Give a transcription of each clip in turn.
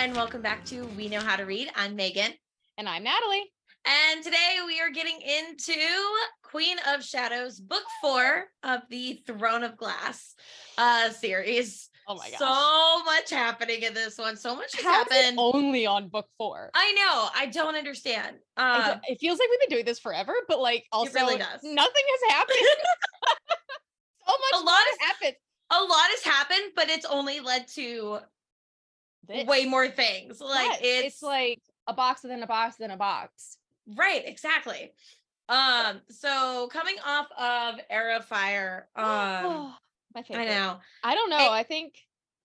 and welcome back to We Know How to Read. I'm Megan. And I'm Natalie. And today we are getting into Queen of Shadows, book 4 of the Throne of Glass series. Oh my gosh. So much happening in this one. So much has happened. Only on book 4. I know. I don't understand. It feels like we've been doing this forever, but like also it really does. Nothing has happened. So much has happened. A lot has happened, but it's only led to this. Way more things. Like yes, it's like a box and then a box and then a box. Right, exactly. So coming off of Heir of Fire, my favorite. I know. I don't know. I think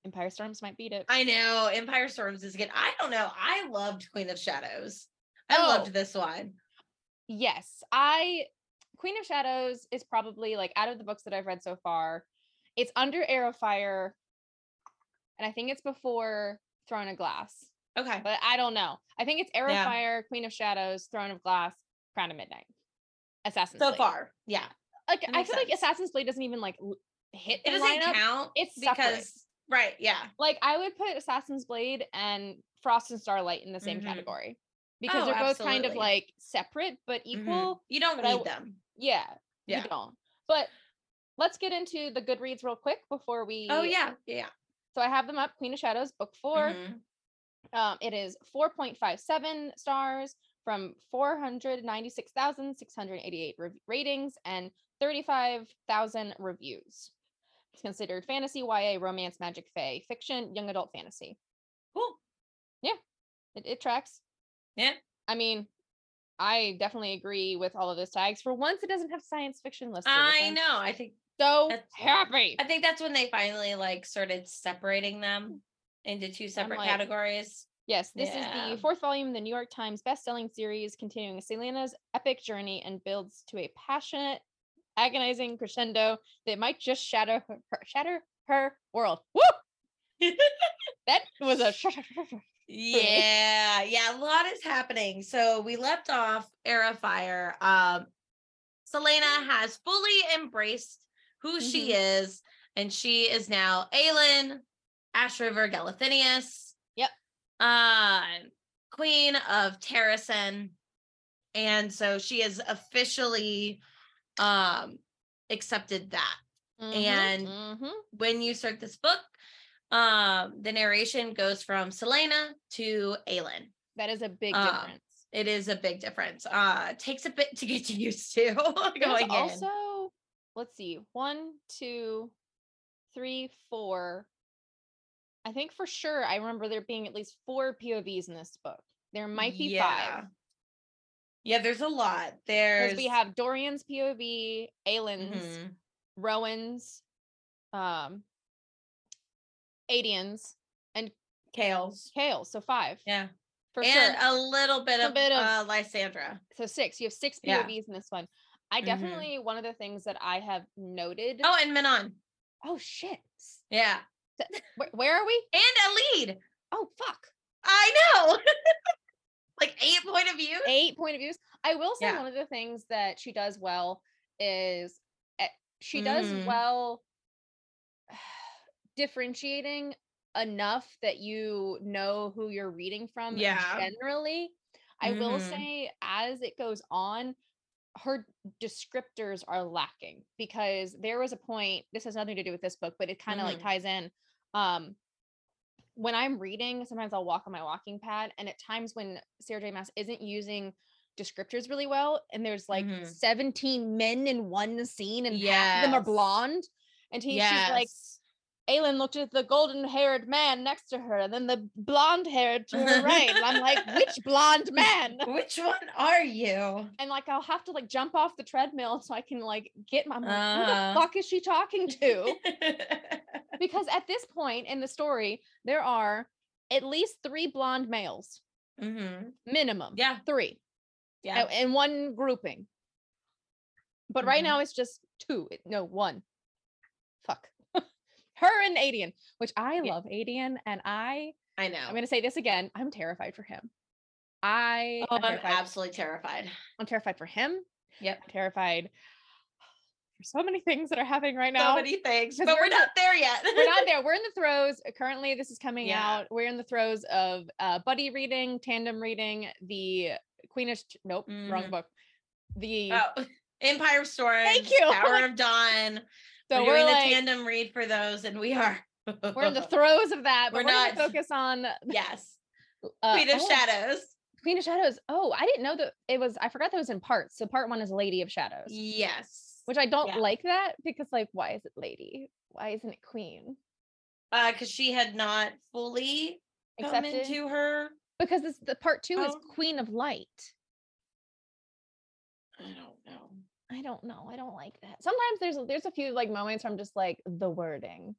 Empire Storms might beat it. I know. Empire Storms is good. I don't know. I loved Queen of Shadows. I loved this one. Yes. Queen of Shadows is probably like out of the books that I've read so far. It's under Heir of Fire. And I think it's before Throne of Glass. Okay. But I don't know. I think it's Heir of Fire, Queen of Shadows, Throne of Glass, Crown of Midnight. Assassin's Blade. So far. Yeah. Like I feel like Assassin's Blade doesn't even like hit the lineup. Count it's because separate. Right, yeah, like I would put Assassin's Blade and Frost and Starlight in the same category because they're both kind of like separate but equal. You don't need them. Yeah, you don't. But let's get into the Goodreads real quick before we so I have them up. Queen of Shadows book 4. It is 4.57 stars from 496,688 ratings and 35,000 reviews. It's considered fantasy, YA, romance, magic, fae, fiction, young adult fantasy. Cool. Yeah, it tracks. Yeah. I mean, I definitely agree with all of those tags. For once, it doesn't have science fiction listed. I know. I think so happy. I think that's when they finally like started separating them into two separate categories. Yes, this is the 4th volume of the New York Times bestselling series, continuing Selena's epic journey and builds to a passionate, agonizing crescendo that might just shatter her world. Woo! That was a yeah, a lot is happening. So we left off Heir of Fire. Selena has fully embraced who she is, and she is now Aelin Ashryver Galathynius, Queen of Terrasen, and so she is officially accepted that. When you start this book, the narration goes from Selena to Aelin. That is a big difference. It is a big difference. Takes a bit to get used to. Going also, in. Let's see, 1, 2, 3, 4. I think for sure I remember there being at least 4 POVs in this book. There might be 5. Yeah, there's a lot. We have Dorian's POV, Aelin's, Rowan's, Aedion's, and Chaol's. So 5. Yeah, for sure. And a little bit of Lysandra. So 6. You have 6 POVs in this one. I definitely one of the things that I have noted. Oh, and Manon. Oh shit. Yeah. Where are we? And Elide. Oh fuck. I know. Like 8 point of views. I will say one of the things that she does well is she does well differentiating enough that you know who you're reading from. Yeah. Generally, I will say as it goes on, her descriptors are lacking because there was a point. This has nothing to do with this book, but it kind of like ties in. When I'm reading, sometimes I'll walk on my walking pad, and at times when Sarah J. Maas isn't using descriptors really well, and there's like 17 men in one scene, and half of them are blonde, and she's like, Aelin looked at the golden-haired man next to her, and then the blonde-haired to her right, and I'm like, which blonde man? Which one are you? And like, I'll have to like jump off the treadmill so I can like get my mom. Who the fuck is she talking to? Because at this point in the story, there are at least 3 blonde males, minimum. Yeah, 3. Yeah, in one grouping. But right now it's just 1. Fuck, her and Aedion, which I love Aedion, and I know I'm gonna say this again. I'm terrified for him. I'm absolutely terrified. I'm terrified for him. Yep, I'm terrified There's so many things that are happening right now. So many things, but we're not there yet. We're not there. We're in the throes. Currently, this is coming out. We're in the throes of buddy reading, tandem reading, the Queen of... wrong book. The... Oh. Empire of Storms. Thank you. Power of Dawn. So we're doing the tandem read for those, and we are. We're in the throes of that. But we're not focused on. Yes. Queen of Shadows. Queen of Shadows. Oh, I didn't know that it was. I forgot that was in parts. So part one is Lady of Shadows. Yes. Which I don't like that, because like, why is it Lady? Why isn't it Queen? Because she had not fully accepted. Come into her. Because this, the part two is Queen of Light. I don't know. I don't like that. Sometimes there's a few like moments where I'm just like, the wording.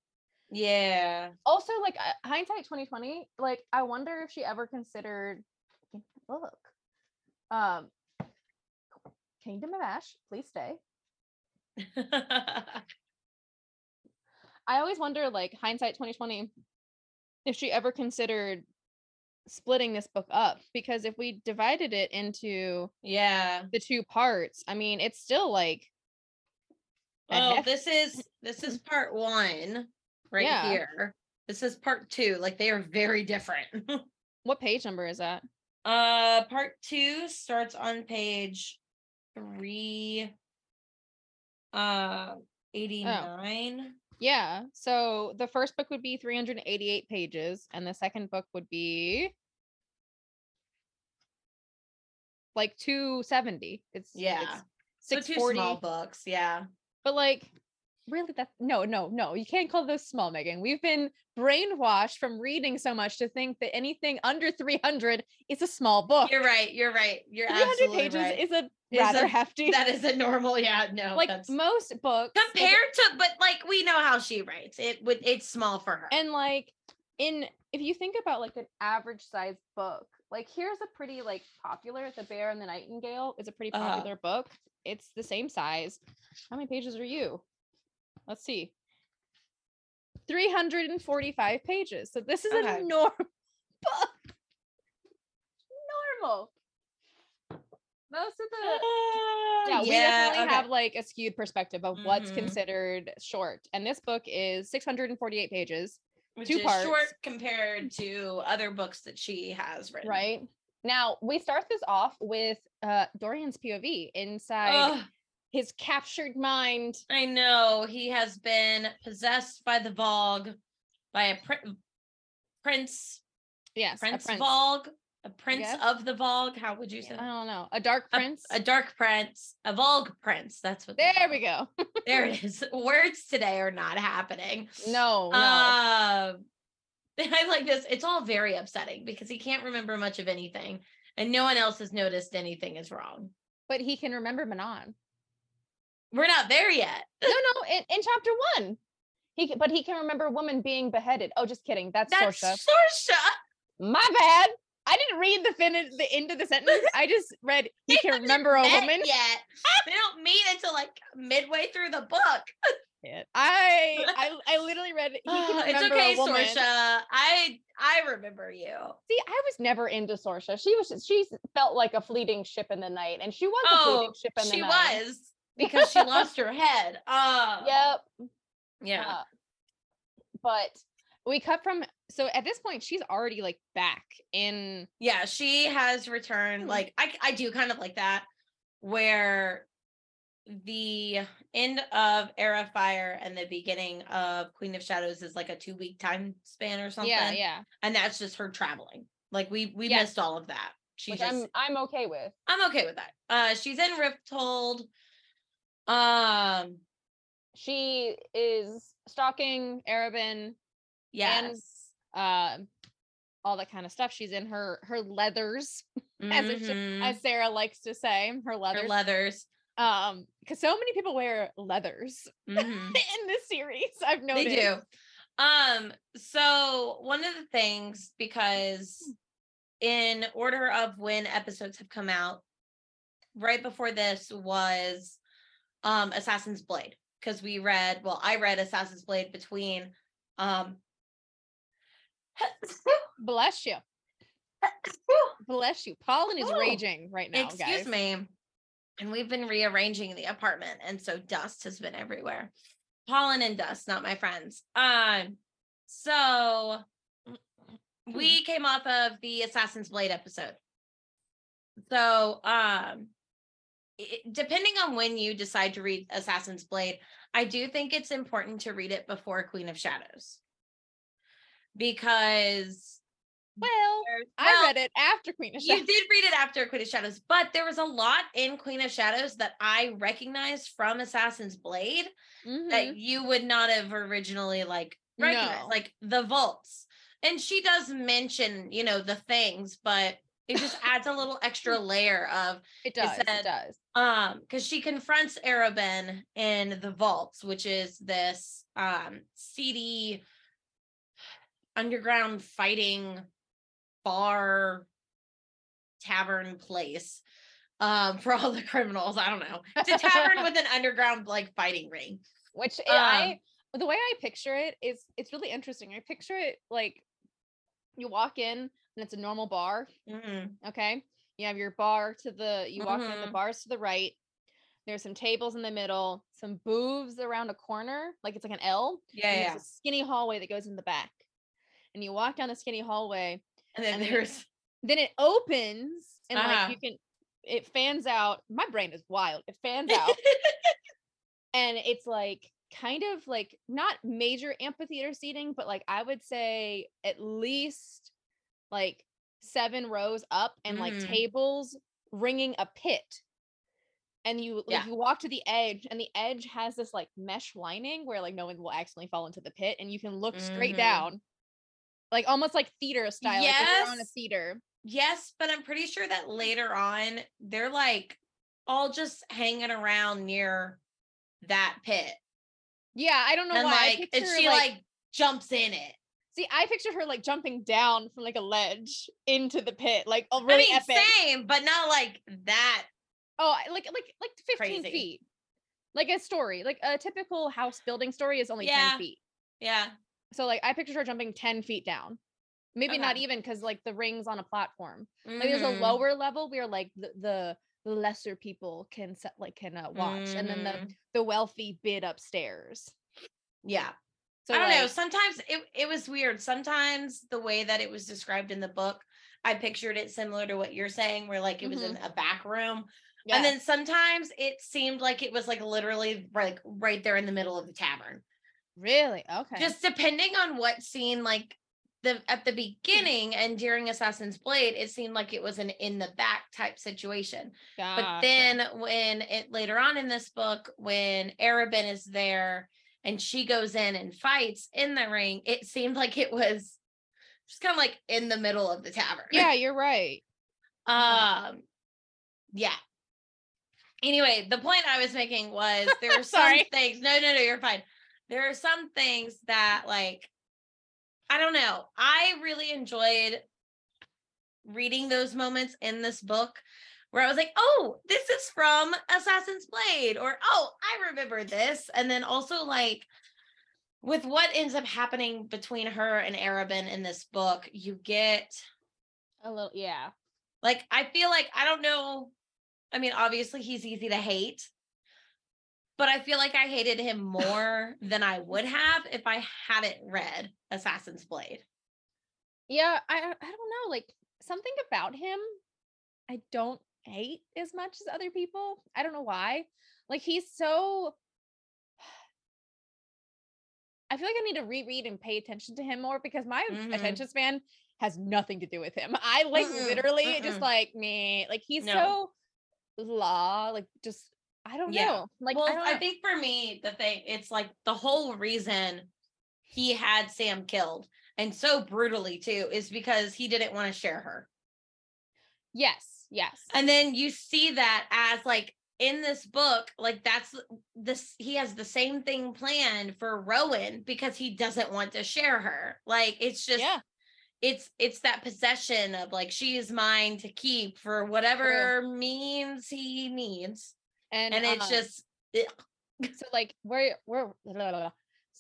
Yeah. Also, like hindsight 2020, like I wonder if she ever considered Kingdom of Ash, please stay. I always wonder, like hindsight 2020, if she ever considered splitting this book up, because if we divided it into the two parts, I mean, it's still like this is part one right here. This is part two. Like they are very different. What page number is that? Part two starts on page 389. Yeah, so the first book would be 388 pages, and the second book would be like 270. It's 640. So two small books, but like, really, that's no. You can't call those small, Megan. We've been brainwashed from reading so much to think that anything under 300 is a small book. You're right. You're absolutely right. 300 pages is rather hefty. That is a normal, no. Like most books compared to, but like we know how she writes. It's small for her. And like if you think about like an average size book, like here's a pretty like popular, The Bear and the Nightingale is a pretty popular book. It's the same size. How many pages are you? Let's see. 345 pages. So this is a normal book. Normal. Most of the we definitely have like a skewed perspective of what's considered short, and this book is 648 pages, which two is parts. Short compared to other books that she has written. Right now, we start this off with Dorian's POV inside his captured mind. I know he has been possessed by the Valg, by a prince. Yes, Prince Valg. A prince of the Valg. How would you say? I don't know. A dark prince. A dark prince. A Valg prince. That's what. There we go. There it is. Words today are not happening. No. I like this. It's all very upsetting because he can't remember much of anything, and no one else has noticed anything is wrong. But he can remember Manon. We're not there yet. No. In chapter one, he can remember a woman being beheaded. Oh, just kidding. That's Sorscha. My bad. I didn't read the end of the sentence. I just read he can remember a woman. Yet they don't meet until like midway through the book. I literally read he can remember it's okay, a woman. Sorscha. I remember you. See, I was never into Sorscha. She felt like a fleeting ship in the night, and she was a fleeting ship in the night. She was because she lost her head. Yep. Yeah. But we cut from. So at this point, she's already like back in. Yeah, she has returned. Like I do kind of like that, where the end of Heir of Fire and the beginning of Queen of Shadows is like a 2-week time span or something. Yeah. And that's just her traveling. Like we missed all of that. I'm okay with. I'm okay with that. She's in Rifthold. She is stalking Arobynn. And all that kind of stuff. She's in her leathers, as Sarah likes to say, her leathers. Because so many people wear leathers in this series. I've noticed they do. So one of the things, because in order of when episodes have come out, right before this was Assassin's Blade, because I read Assassin's Blade between. Bless you. Bless you. Pollen is raging right now, guys. Excuse me. And we've been rearranging the apartment, and so dust has been everywhere. Pollen and dust, not my friends. So we came off of the Assassin's Blade episode. So depending on when you decide to read Assassin's Blade, I do think it's important to read it before Queen of Shadows. Because... Well, I read it after Queen of Shadows. You did read it after Queen of Shadows, but there was a lot in Queen of Shadows that I recognized from Assassin's Blade that you would not have originally recognized, like the vaults. And she does mention, the things, but it just adds a little extra layer of it. It does. Because she confronts Arobynn in the vaults, which is this seedy underground fighting bar tavern place for all the criminals. I don't know. It's a tavern with an underground fighting ring. Which the way I picture it is, it's really interesting. I picture it like you walk in and it's a normal bar. Mm-hmm. Okay. You have your bar walk in, the bar's to the right. There's some tables in the middle, some booths around a corner. Like it's like an L. Yeah. And there's a skinny hallway that goes in the back. And you walk down the skinny hallway. And then then it opens and it fans out. My brain is wild. It fans out and it's kind of not major amphitheater seating, but I would say at least 7 rows up and tables ringing a pit. And you walk to the edge, and the edge has this mesh lining where no one will accidentally fall into the pit, and you can look straight down. Almost theater style. Yes. Like on a theater. Yes, but I'm pretty sure that later on, they're all just hanging around near that pit. Yeah, I don't know why. And she jumps in it. See, I picture her jumping down from a ledge into the pit. Really epic. Same, but not that. Oh, 15 crazy. Feet. A story. A typical house building story is only 10 feet. Yeah. So I pictured her jumping 10 feet down, maybe not even because the ring's on a platform. There's a lower level where the lesser people can watch, and then the wealthy bid upstairs. Yeah. So I don't know. Sometimes it was weird. Sometimes the way that it was described in the book, I pictured it similar to what you're saying, where it was in a back room, and then sometimes it seemed it was literally right there in the middle of the tavern. Really? Okay. Just depending on what scene, at the beginning and during Assassin's Blade, it seemed like it was an in the back type situation. Gotcha. But then when later on in this book, when Arobynn is there and she goes in and fights in the ring, it seemed like it was just kind of in the middle of the tavern. Yeah, you're right. Yeah. Anyway, the point I was making was there are some things. No, you're fine. There are some things that I don't know. I really enjoyed reading those moments in this book where I was oh, this is from Assassin's Blade, or, oh, I remember this. And then also with what ends up happening between her and Arobynn in this book, you get a little, yeah. I feel I don't know. I mean, obviously he's easy to hate. But I feel I hated him more than I would have if I hadn't read Assassin's Blade. Yeah, I don't know. Something about him I don't hate as much as other people. I don't know why. He's so... I feel I need to reread and pay attention to him more because my attention span has nothing to do with him. I literally just meh. He's so just... I don't know. I think for me, the thing, it's the whole reason he had Sam killed, and so brutally too, is because he didn't want to share her. Yes. And then you see that as in this book, that's this, he has the same thing planned for Rowan because he doesn't want to share her. It's just, it's that possession of she is mine to keep for whatever means he needs. And it's just so we're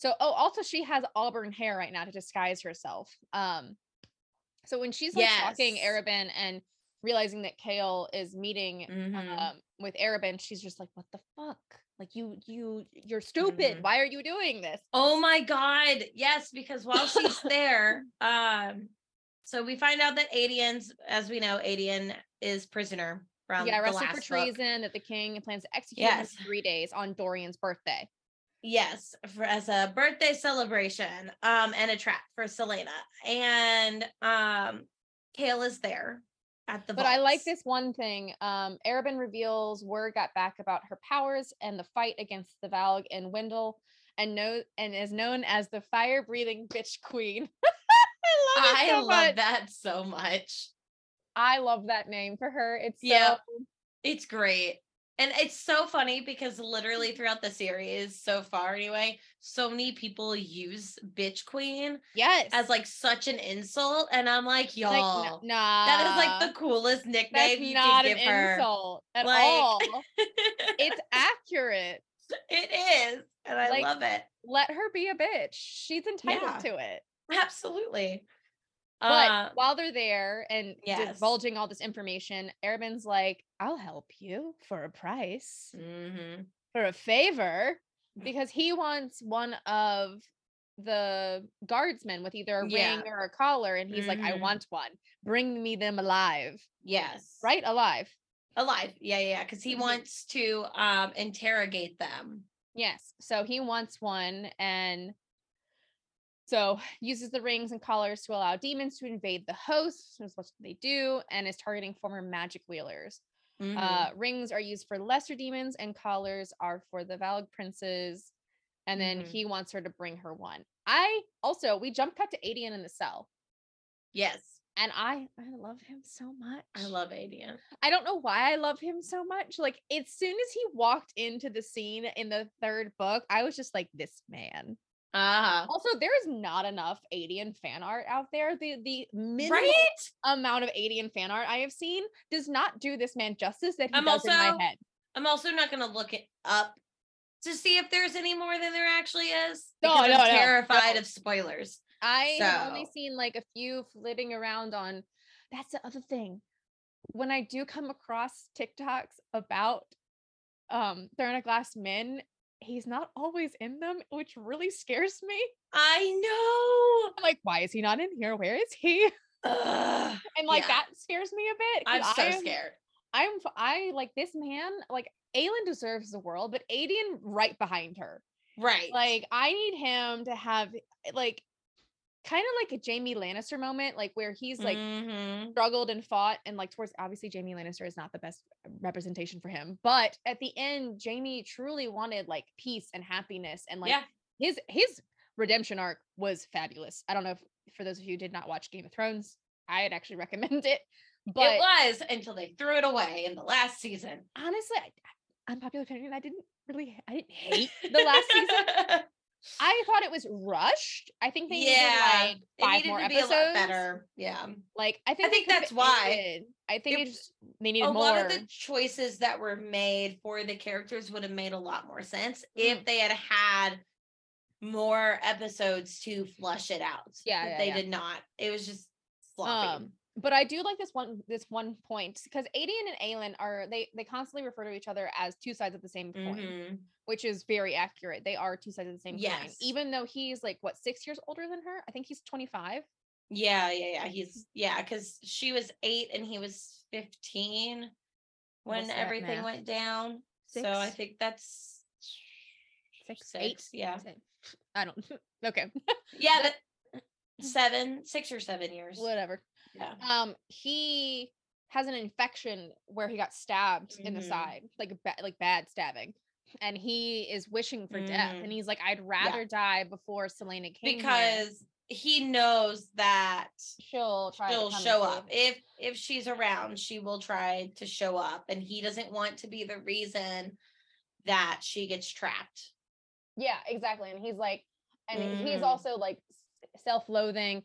so also she has auburn hair right now to disguise herself. So when she's talking Arobynn and realizing that Chaol is meeting with Arobynn, she's just like, what the fuck? Like, you're stupid. Why are you doing this? Oh my God. Yes, because while she's there, so we find out that Aedion's, as we know, Aedion is prisoner from arrested for treason that the king plans to execute in 3 days on Dorian's birthday. Yes, for as a birthday celebration, and a trap for Selena. And Chaol is there at the vaults. I like this one thing. Arobynn reveals word got back about her powers and the fight against the Valg and Wendell, and is known as the fire-breathing bitch queen. I love that so much. I love that name for her. It's it's great. And it's so funny because literally throughout the series so far anyway, so many people use bitch queen as like such an insult. And I'm like, y'all, like, nah, that is like the coolest nickname you can give her. That's not an insult at all. It's accurate. It is. And I love it. Let her be a bitch. She's entitled to it. Absolutely. But while they're there and divulging all this information, Arobynn's like, I'll help you for a price, for a favor, because he wants one of the guardsmen with either a ring or a collar. And he's like, I want one. Bring me them alive. Yes. Right? Alive. Yeah. Because he wants to interrogate them. Yes. So he wants one and... So uses the rings and collars to allow demons to invade the host, which is what they do, and is targeting former magic wielders. Rings are used for lesser demons and collars are for the Valg princes. And then he wants her to bring her one. We jump cut to Aedion in the cell. Yes. And I love him so much. I love Aedion. I don't know why I love him so much. Like, as soon as he walked into the scene in the third book, I was just like, this man. Also, there is not enough Aedion fan art out there. The minimal amount of Aedion fan art I have seen does not do this man justice that he does in my head. I'm also not going to look it up to see if there's any more than there actually is. I'm terrified of spoilers. I have only seen like a few flitting around on. That's the other thing. When I do come across TikToks about Throne of Glass men, he's not always in them, which really scares me. I know. I'm like, why is he not in here? Where is he? And like that scares me a bit. I'm so scared. I like this man, like Aelin deserves the world, but Aedion right behind her. Right. Like I need him to have like kind of like a Jaime Lannister moment, like where he's like struggled and fought and like towards, obviously Jaime Lannister is not the best representation for him, but at the end Jaime truly wanted like peace and happiness and like his redemption arc was fabulous. I don't know if, for those of you who did not watch Game of Thrones, I'd actually recommend it, but it was until they threw it away in the last season. Honestly, unpopular opinion, I didn't hate the last season. I thought it was rushed. I think they needed like 5 more episodes. It needed to be a lot better. Yeah. Like, I think that's why. I think they needed more. A lot of the choices that were made for the characters would have made a lot more sense if they had had more episodes to flush it out. Yeah. They did not. It was just sloppy. But I do like this one point because Aedion and Aelin are they constantly refer to each other as two sides of the same coin, which is very accurate. They are two sides of the same coin, even though he's like 6 years older than her. I think he's 25. Yeah. He's because she was 8 and he was 15 when everything went down. 6? So I think that's 6, 8. Yeah, 6. I don't. Okay. Yeah. 6 or 7 years. Whatever. Yeah. He has an infection where he got stabbed in the side, like bad stabbing, and he is wishing for death. And he's like, I'd rather die before Selena came because he knows that she'll show up if she's around. She will try to show up, and he doesn't want to be the reason that she gets trapped. Yeah, exactly. And he's like, and he's also like self-loathing.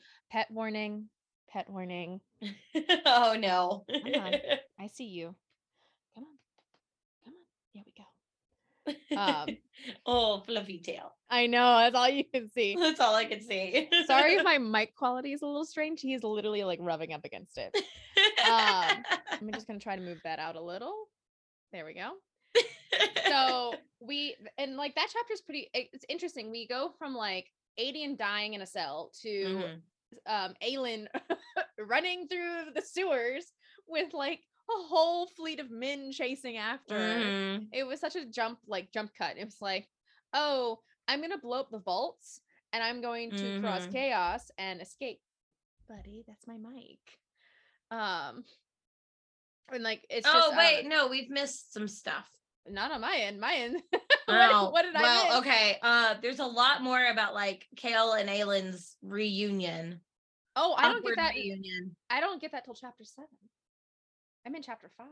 Pet warning. Oh no. Come on. I see you. Come on. Here we go. Oh, fluffy tail. I know. That's all you can see. That's all I can see. Sorry if my mic quality is a little strange. He's literally like rubbing up against it. I'm just going to try to move that out a little. There we go. So and that chapter is pretty, it's interesting. We go from Aedion dying in a cell to Aelin running through the sewers with a whole fleet of men chasing after her. It was such a jump cut. It was oh, I'm going to blow up the vaults and I'm going to cross chaos and escape. Buddy, that's my mic. And it's just, no, we've missed some stuff. Not on my end. What did I miss? Well, okay. There's a lot more about Chaol and Aelin's reunion. Oh, I don't get that. Reunion. I don't get that till chapter 7. I'm in chapter 5.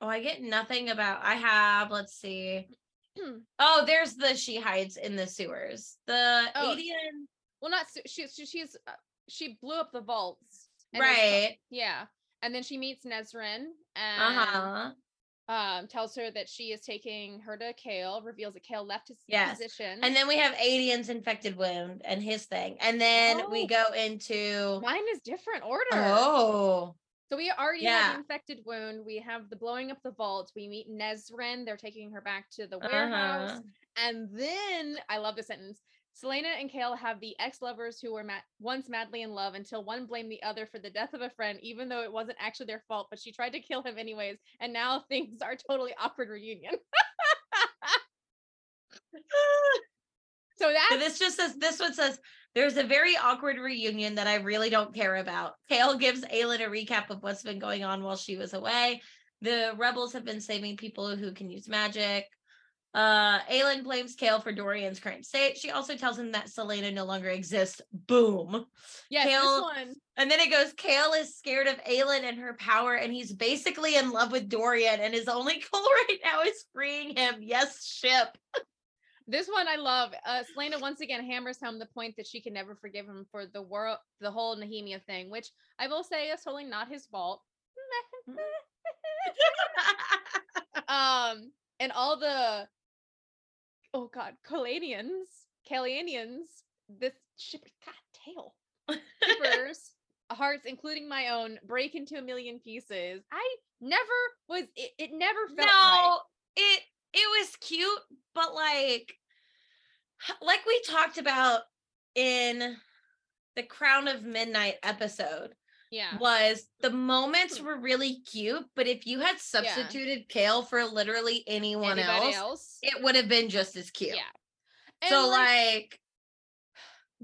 I get nothing about. I have. Let's see. Oh, there's the she hides in the sewers. The Aedion. Well, not she's she blew up the vaults. Right. Yeah. And then she meets Nesryn and tells her that she is taking her to Chaol, reveals that Chaol left his position. And then we have Aedion's infected wound and his thing. And then we go into... Mine is different order. Oh. So we already have the infected wound. We have the blowing up the vaults. We meet Nesryn. They're taking her back to the warehouse. And then, I love this sentence, Selena and Chaol have the ex-lovers who were once madly in love until one blamed the other for the death of a friend, even though it wasn't actually their fault, but she tried to kill him anyways, and now things are totally awkward reunion. So this just says, this one says, there's a very awkward reunion that I really don't care about. Chaol gives Aelin a recap of what's been going on while she was away. The rebels have been saving people who can use magic. Aelin blames Chaol for Dorian's current state. She also tells him that Selena no longer exists. Boom. Yes, Chaol, this one. And then it goes, Chaol is scared of Aelin and her power, and he's basically in love with Dorian, and his only goal right now is freeing him. Yes, ship. This one I love. Selena once again hammers home the point that she can never forgive him for the whole Nehemia thing, which I will say is totally not his fault. And all the Kalanians, this ship, shippers, hearts, including my own, break into a million pieces. It never felt right. It was cute, but like we talked about in the Crown of Midnight episode, was the moments were really cute, but if you had substituted Chaol for literally anybody else, it would have been just as cute. Yeah. And so the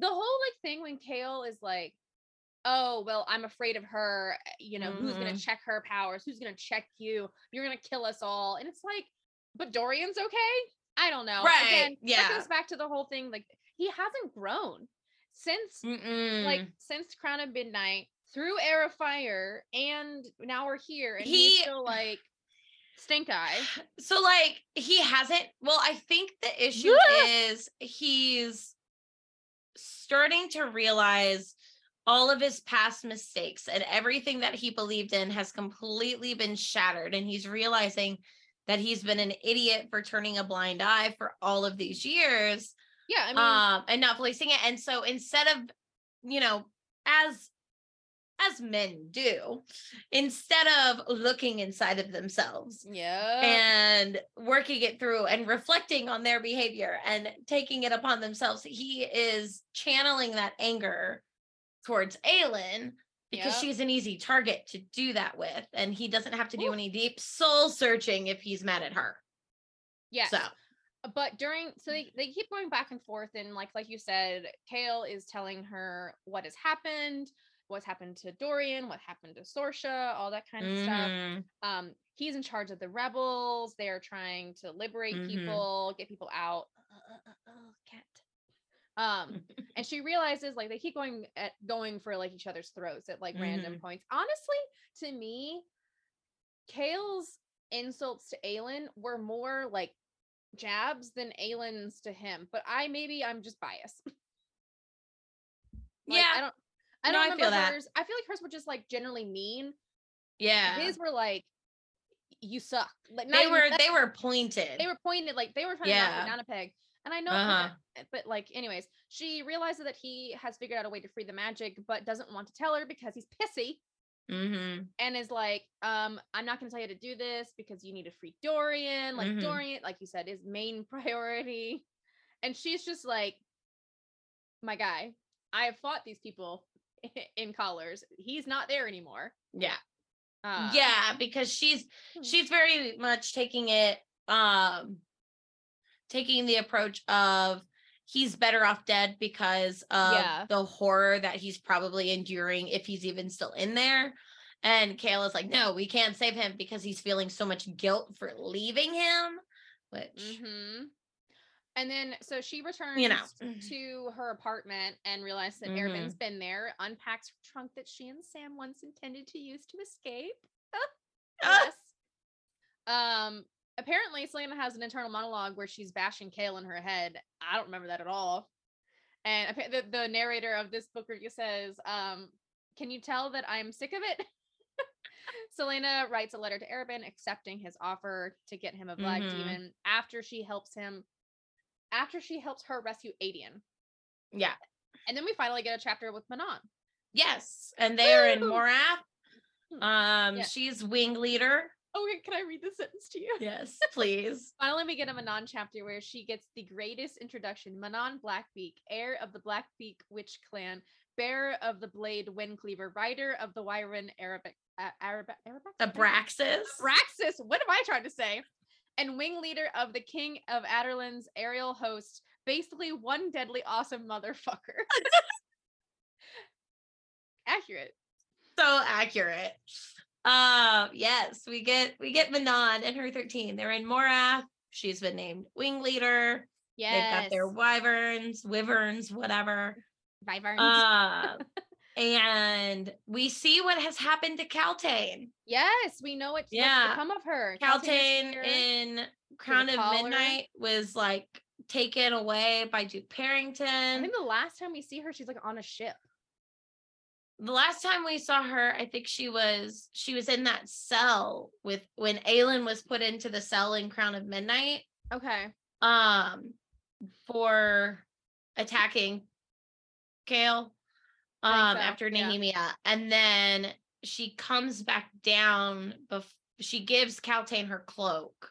whole thing when Chaol is oh, well, I'm afraid of her, who's going to check her powers? Who's going to check you? You're going to kill us all. And it's but Dorian's okay? I don't know. Right. Again, that goes back to the whole thing. He hasn't grown since Crown of Midnight through Heir of Fire, and now we're here, and he's still stink eye. So he hasn't. Well, I think the issue is he's starting to realize all of his past mistakes and everything that he believed in has completely been shattered, and he's realizing that he's been an idiot for turning a blind eye for all of these years. Yeah, I mean, and not policing it. And so instead of, as men do, instead of looking inside of themselves and working it through and reflecting on their behavior and taking it upon themselves, he is channeling that anger towards Aelin because she's an easy target to do that with, and he doesn't have to do any deep soul searching if he's mad at her. But they keep going back and forth, and like you said, Chaol is telling her what has happened, what's happened to Dorian, what happened to Sorscha, all that kind of stuff. He's in charge of the rebels. They are trying to liberate people, get people out. And she realizes they keep going for each other's throats at random points. Honestly, to me, Chaol's insults to Aelin were more jabs than Aelin's to him. But I'm just biased. I don't remember hers. I feel hers were just generally mean. Yeah. His were you suck. They were pointed. They were pointed. They were trying to knock it down a peg. And I know, but like, anyways, she realizes that he has figured out a way to free the magic, but doesn't want to tell her because he's pissy. Mm-hmm. And is like, I'm not going to tell you to do this because you need to free Dorian. Like, mm-hmm. Dorian, like you said, is main priority. And she's just like, my guy, I have fought these people in collars. He's not there anymore. Yeah. Yeah, because she's very much taking it, taking the approach of he's better off dead because of the horror that he's probably enduring if he's even still in there. And Kayla's like, no, we can't save him because he's feeling so much guilt for leaving him, which... Mm-hmm. And then, so she returns to her apartment and realizes that Arobyn's been there, unpacks her trunk that she and Sam once intended to use to escape. Yes. Apparently, Selena has an internal monologue where she's bashing Chaol in her head. I don't remember that at all. And the narrator of this book review says, can you tell that I'm sick of it? Selena writes a letter to Arobynn accepting his offer to get him a black demon after she helps her rescue Aedion. Yeah. And then we finally get a chapter with Manon. Yes. And they are in Morath. She's wing leader. Oh, can I read this sentence to you? Yes, please. Finally, we get a Manon chapter where she gets the greatest introduction. Manon Blackbeak, heir of the Blackbeak Witch Clan, bearer of the Blade Windcleaver, rider of the Wyvern Abraxas. What am I trying to say? And wing leader of the King of Adderland's aerial host, basically one deadly awesome motherfucker. Accurate. So accurate. Yes, we get Manon and her 13. They're in Morath. She's been named wing leader. Yes. They've got their wyverns, whatever. Wyverns. And we see what has happened to Kaltain. Yes, we know what's become of her. Kaltain in Crown of Midnight was like taken away by Duke Parrington. I think the last time we see her, she's like on a ship. The last time we saw her, I think she was in that cell with when Aelin was put into the cell in Crown of Midnight. Okay. For attacking Chaol. After Nehemia, and then she comes back down. She gives Kaltain her cloak.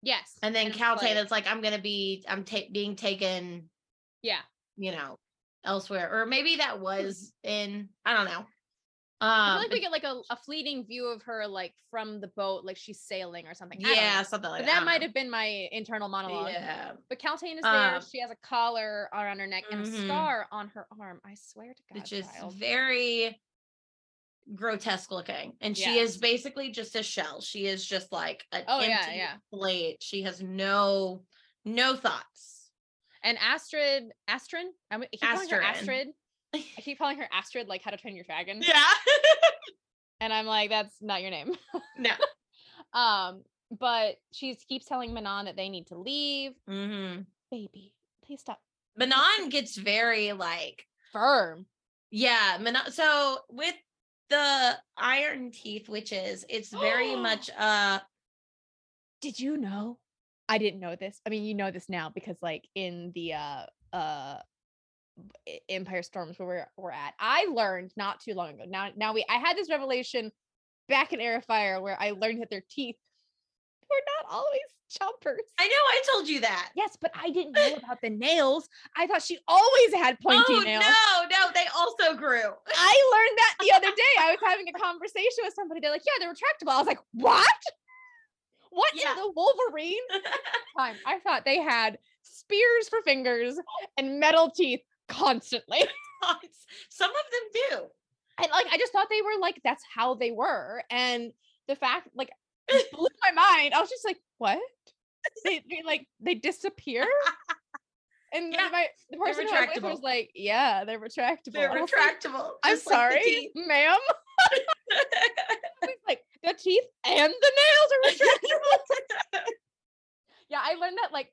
Yes, and then Kaltain is like, "I'm being taken." Yeah, elsewhere, or maybe that was in. I don't know. I feel like we get like a fleeting view of her, like from the boat, like she's sailing or something. Yeah, something like that. That might have been my internal monologue. Yeah. But Kaltain is there. She has a collar around her neck and a scar on her arm. I swear to God, which is very grotesque looking. And she is basically just a shell. She is just like an empty plate. She has no thoughts. And Asterin. I keep calling her Astrid, like How to Train Your Dragon. Yeah. And I'm like, that's not your name. No. But she keeps telling Manon that they need to leave. Mm-hmm. Baby, please stop. Manon gets very like firm. Yeah. Manon. So with the Iron Teeth witches, it's very much did you know? I didn't know this. I mean, you know this now because like in the Empire Storms where we're at. I learned not too long ago. Now I had this revelation back in Heir of Fire where I learned that their teeth were not always chompers. I know, I told you that. Yes, but I didn't know about the nails. I thought she always had pointy nails. No, they also grew. I learned that the other day. I was having a conversation with somebody. They're like, yeah, they're retractable. I was like, what? What in the Wolverine? Time I thought they had spears for fingers and metal teeth constantly. Some of them do. And like I just thought they were like that's how they were, and the fact like blew my mind. I was just like, what? They disappear? And the person who I was with was like, yeah, they're retractable. They're retractable. Like, I'm sorry, like ma'am. Like the teeth and the nails are retractable. Yeah, I learned that like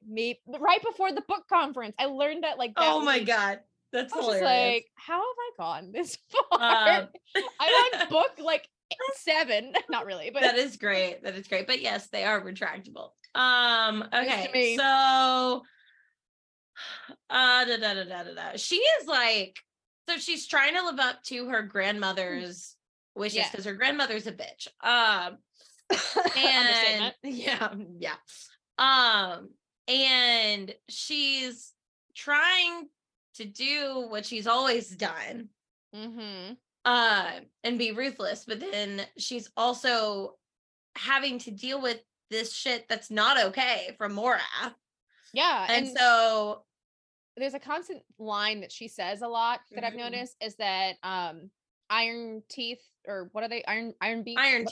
right before the book conference. I learned that like. That oh my God, that's hilarious! Like, how have I gone this far? I'm on book like 7, not really, but that is great. That is great. But yes, they are retractable. Okay, so She is like, so she's trying to live up to her grandmother's wishes because her grandmother's a bitch. And and she's trying to do what she's always done, and be ruthless, but then she's also having to deal with this shit that's not okay from Morath. Yeah. And so there's a constant line that she says a lot that I've noticed is that iron teeth, or what are they? Iron beak? Iron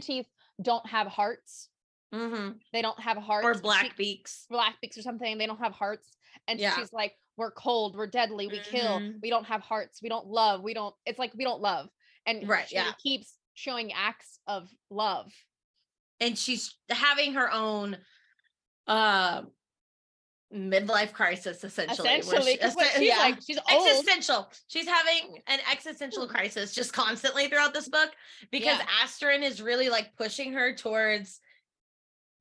teeth don't have hearts. They don't have hearts. Or black beaks. Black beaks or something. They don't have hearts. And she's like, we're cold, we're deadly, we kill, we don't have hearts, we don't love, we don't, it's like we don't love. And she keeps showing acts of love. And she's having her own midlife crisis, essentially. She's like, she's old. Existential. She's having an existential crisis just constantly throughout this book, because Asterin is really like pushing her towards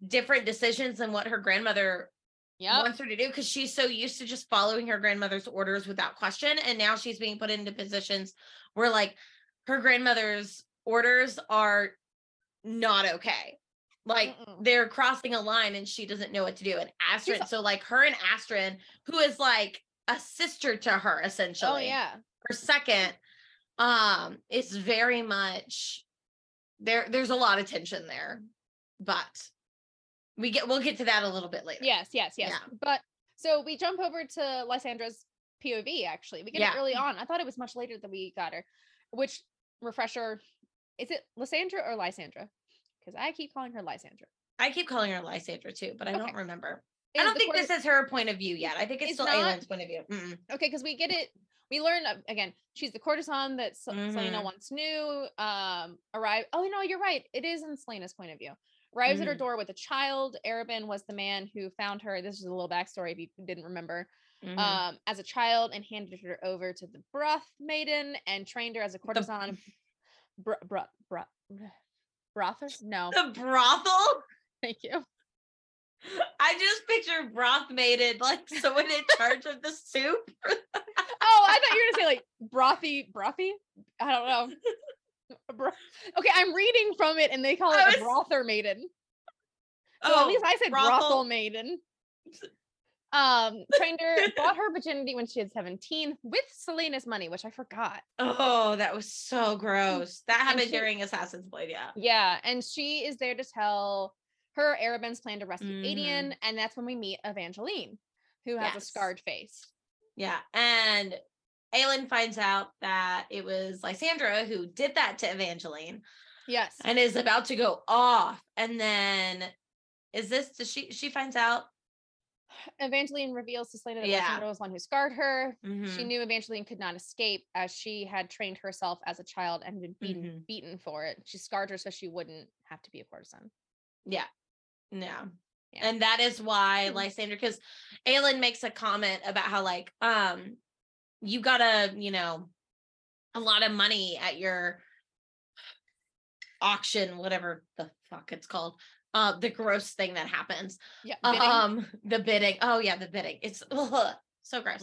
different decisions than what her grandmother wants her to do, because she's so used to just following her grandmother's orders without question, and now she's being put into positions where like her grandmother's orders are not okay, like they're crossing a line and she doesn't know what to do. And Asterin, so like her and Asterin, who is like a sister to her essentially, her second, it's very much there's a lot of tension there, but we'll get to that a little bit later. Yes. Yeah. But so we jump over to Lysandra's POV, actually. We get it early on. I thought it was much later that we got her, which, refresher, is it Lysandra or Lysandra? Because I keep calling her Lysandra. I keep calling her Lysandra too, but I don't remember. I don't think this is her point of view yet. I think it's still Aelin's point of view. Okay, because we get it. We learn, again, she's the courtesan that Selena once knew, arrived. Oh, no, you're right. It is in Selena's point of view. Arrives at her door with a child. Arobynn was the man who found her. This is a little backstory if you didn't remember. As a child, and handed her over to the Broth Maiden and trained her as a courtesan. Brother? No. The brothel? Thank you. I just picture Broth Maiden, like someone in charge of the soup. Oh, I thought you were going to say like brothy? I don't know. Okay, I'm reading from it, and they call it a brother maiden. So at least I said brothel maiden. Trained her, bought her virginity when she had 17 with Selena's money, which I forgot. Oh, that was so gross. That happened during Assassin's Blade, Yeah, and she is there to tell her Arobynn's plan to rescue Aedion, and that's when we meet Evangeline, who has a scarred face. Yeah, and Aelin finds out that it was Lysandra who did that to Evangeline. Yes. And is about to go off. And then she finds out. Evangeline reveals to Selena that Lysandra was one who scarred her. She knew Evangeline could not escape, as she had trained herself as a child and been beaten for it. She scarred her so she wouldn't have to be a courtesan. Yeah. And that is why Lysandra, because Aelin makes a comment about how like, you got a lot of money at your auction, whatever the fuck it's called. The gross thing that happens. Yeah. Bidding. The bidding. Oh yeah, the bidding. It's so gross.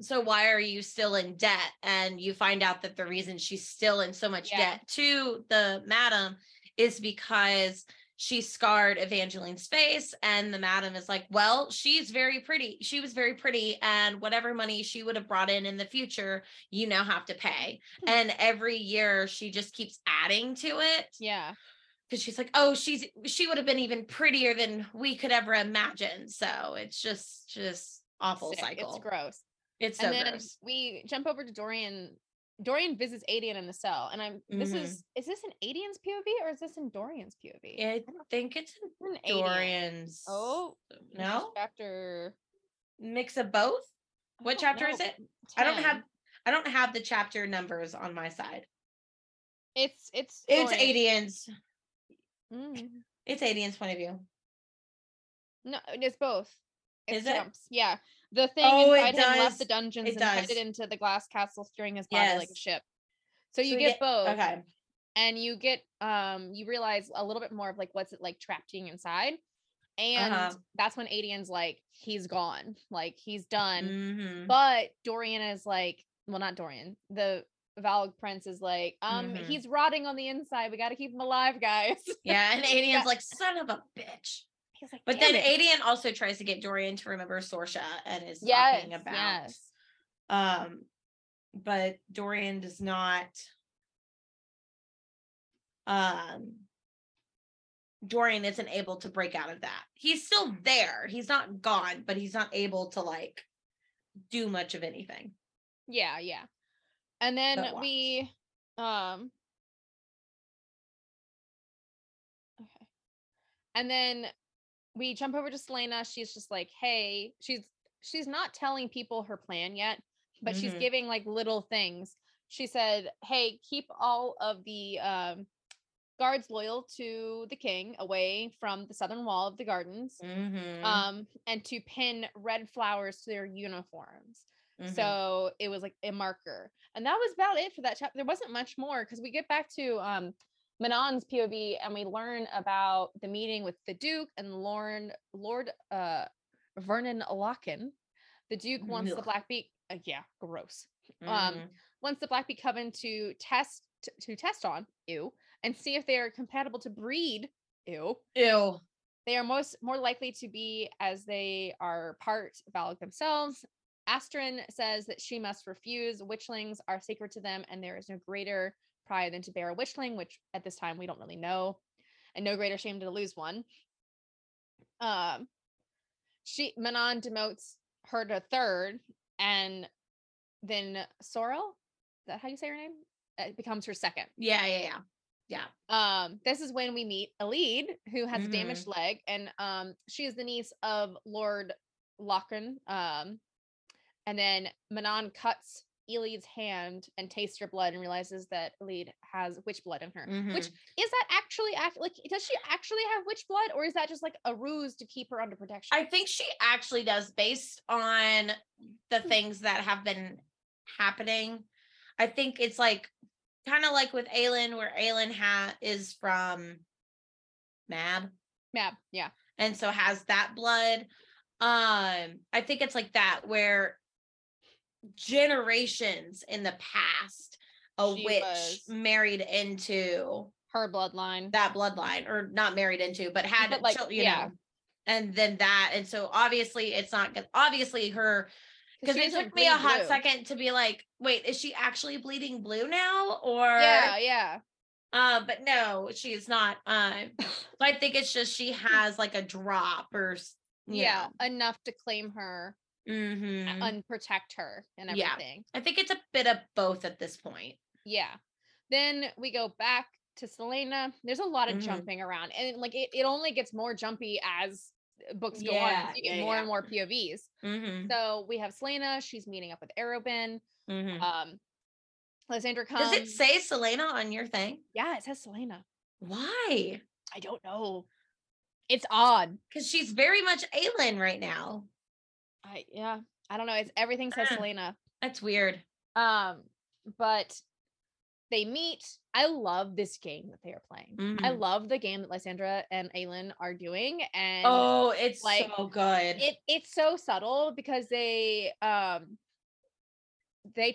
So why are you still in debt? And you find out that the reason she's still in so much debt to the madam is because she scarred Evangeline's face, and the madam is like, well, she's very pretty. She was very pretty, and whatever money she would have brought in the future, you now have to pay. And every year she just keeps adding to it. Yeah. Because she's like, oh, she would have been even prettier than we could ever imagine. So it's just awful cycle. It's gross. It's so gross. We jump over to Dorian. Dorian visits Aedion in the cell, and is this in Aedion's POV or is this in Dorian's POV? I think it's in Dorian's. Oh no, chapter mix of both. What chapter is it? 10. I don't have the chapter numbers on my side. It's Aedion's. It's Aedion's point of view. No, it's both. It jumps. Yeah. The thing inside him left the dungeons and headed into the glass castle, steering his body like a ship. So you get both. Okay. And you get you realize a little bit more of like what's it like trapped being inside. And that's when Aedion's like, he's gone, like he's done. Mm-hmm. But Dorian is like, well, not Dorian, the Valg prince is like, he's rotting on the inside. We got to keep him alive, guys. Yeah. And Aedion's like, son of a bitch. He's like, but then Aedion also tries to get Dorian to remember Sorscha and is talking about, but Dorian does not, Dorian isn't able to break out of that. He's still there. He's not gone, but he's not able to like do much of anything. Yeah. Yeah. And then we, okay. And then we jump over to Selena. She's just like, hey, she's not telling people her plan yet, but she's giving like little things. She said, hey, keep all of the, guards loyal to the king away from the southern wall of the gardens, and to pin red flowers to their uniforms. So it was like a marker, and that was about it for that chapter. There wasn't much more because we get back to Manon's POV and we learn about the meeting with the Duke and Lord Vernon Lockin. The Duke wants the Blackbeak wants the Blackbeak coven to test on and see if they are compatible to breed. They are more likely to be as they are part Valg themselves. Asterin says that she must refuse. Witchlings are sacred to them, and there is no greater pride than to bear a witchling, which at this time we don't really know, and no greater shame to lose one. Manon demotes her to third, and then Sorrel, is that how you say her name? It becomes her second. Yeah. This is when we meet Elide, who has a damaged leg, and she is the niece of Lord Lorcan. And then Manon cuts Elide's hand and tastes her blood and realizes that Elide has witch blood in her. Which, is that actually like, does she actually have witch blood, or is that just like a ruse to keep her under protection? I think she actually does, based on the things that have been happening. I think it's like kind of like with Aelin, where Aelin is from Mab, yeah, and so has that blood. I think it's like that, where generations in the past, a witch married into her bloodline, that bloodline, or not married into, but had know, and then that, and so obviously it's not obviously her. Because it took me a hot second to be like, wait, is she actually bleeding blue now? Or but no, she's not. So I think it's just she has like a drop or enough to claim her and protect her and everything. I think it's a bit of both at this point. Yeah. Then we go back to Selena. There's a lot of jumping around, and like it only gets more jumpy as books go on, so you get more and more POVs. So we have Selena, she's meeting up with Arobynn. Lysandra comes. Does it say Selena on your thing? Yeah, it says Selena. Why? I don't know. It's odd. Because she's very much Aelin right now. I don't know. It's everything says Selena. That's weird. But they meet. I love this game that they are playing. I love the game that Lysandra and Aelin are doing. And it's like, so good. It's so subtle because they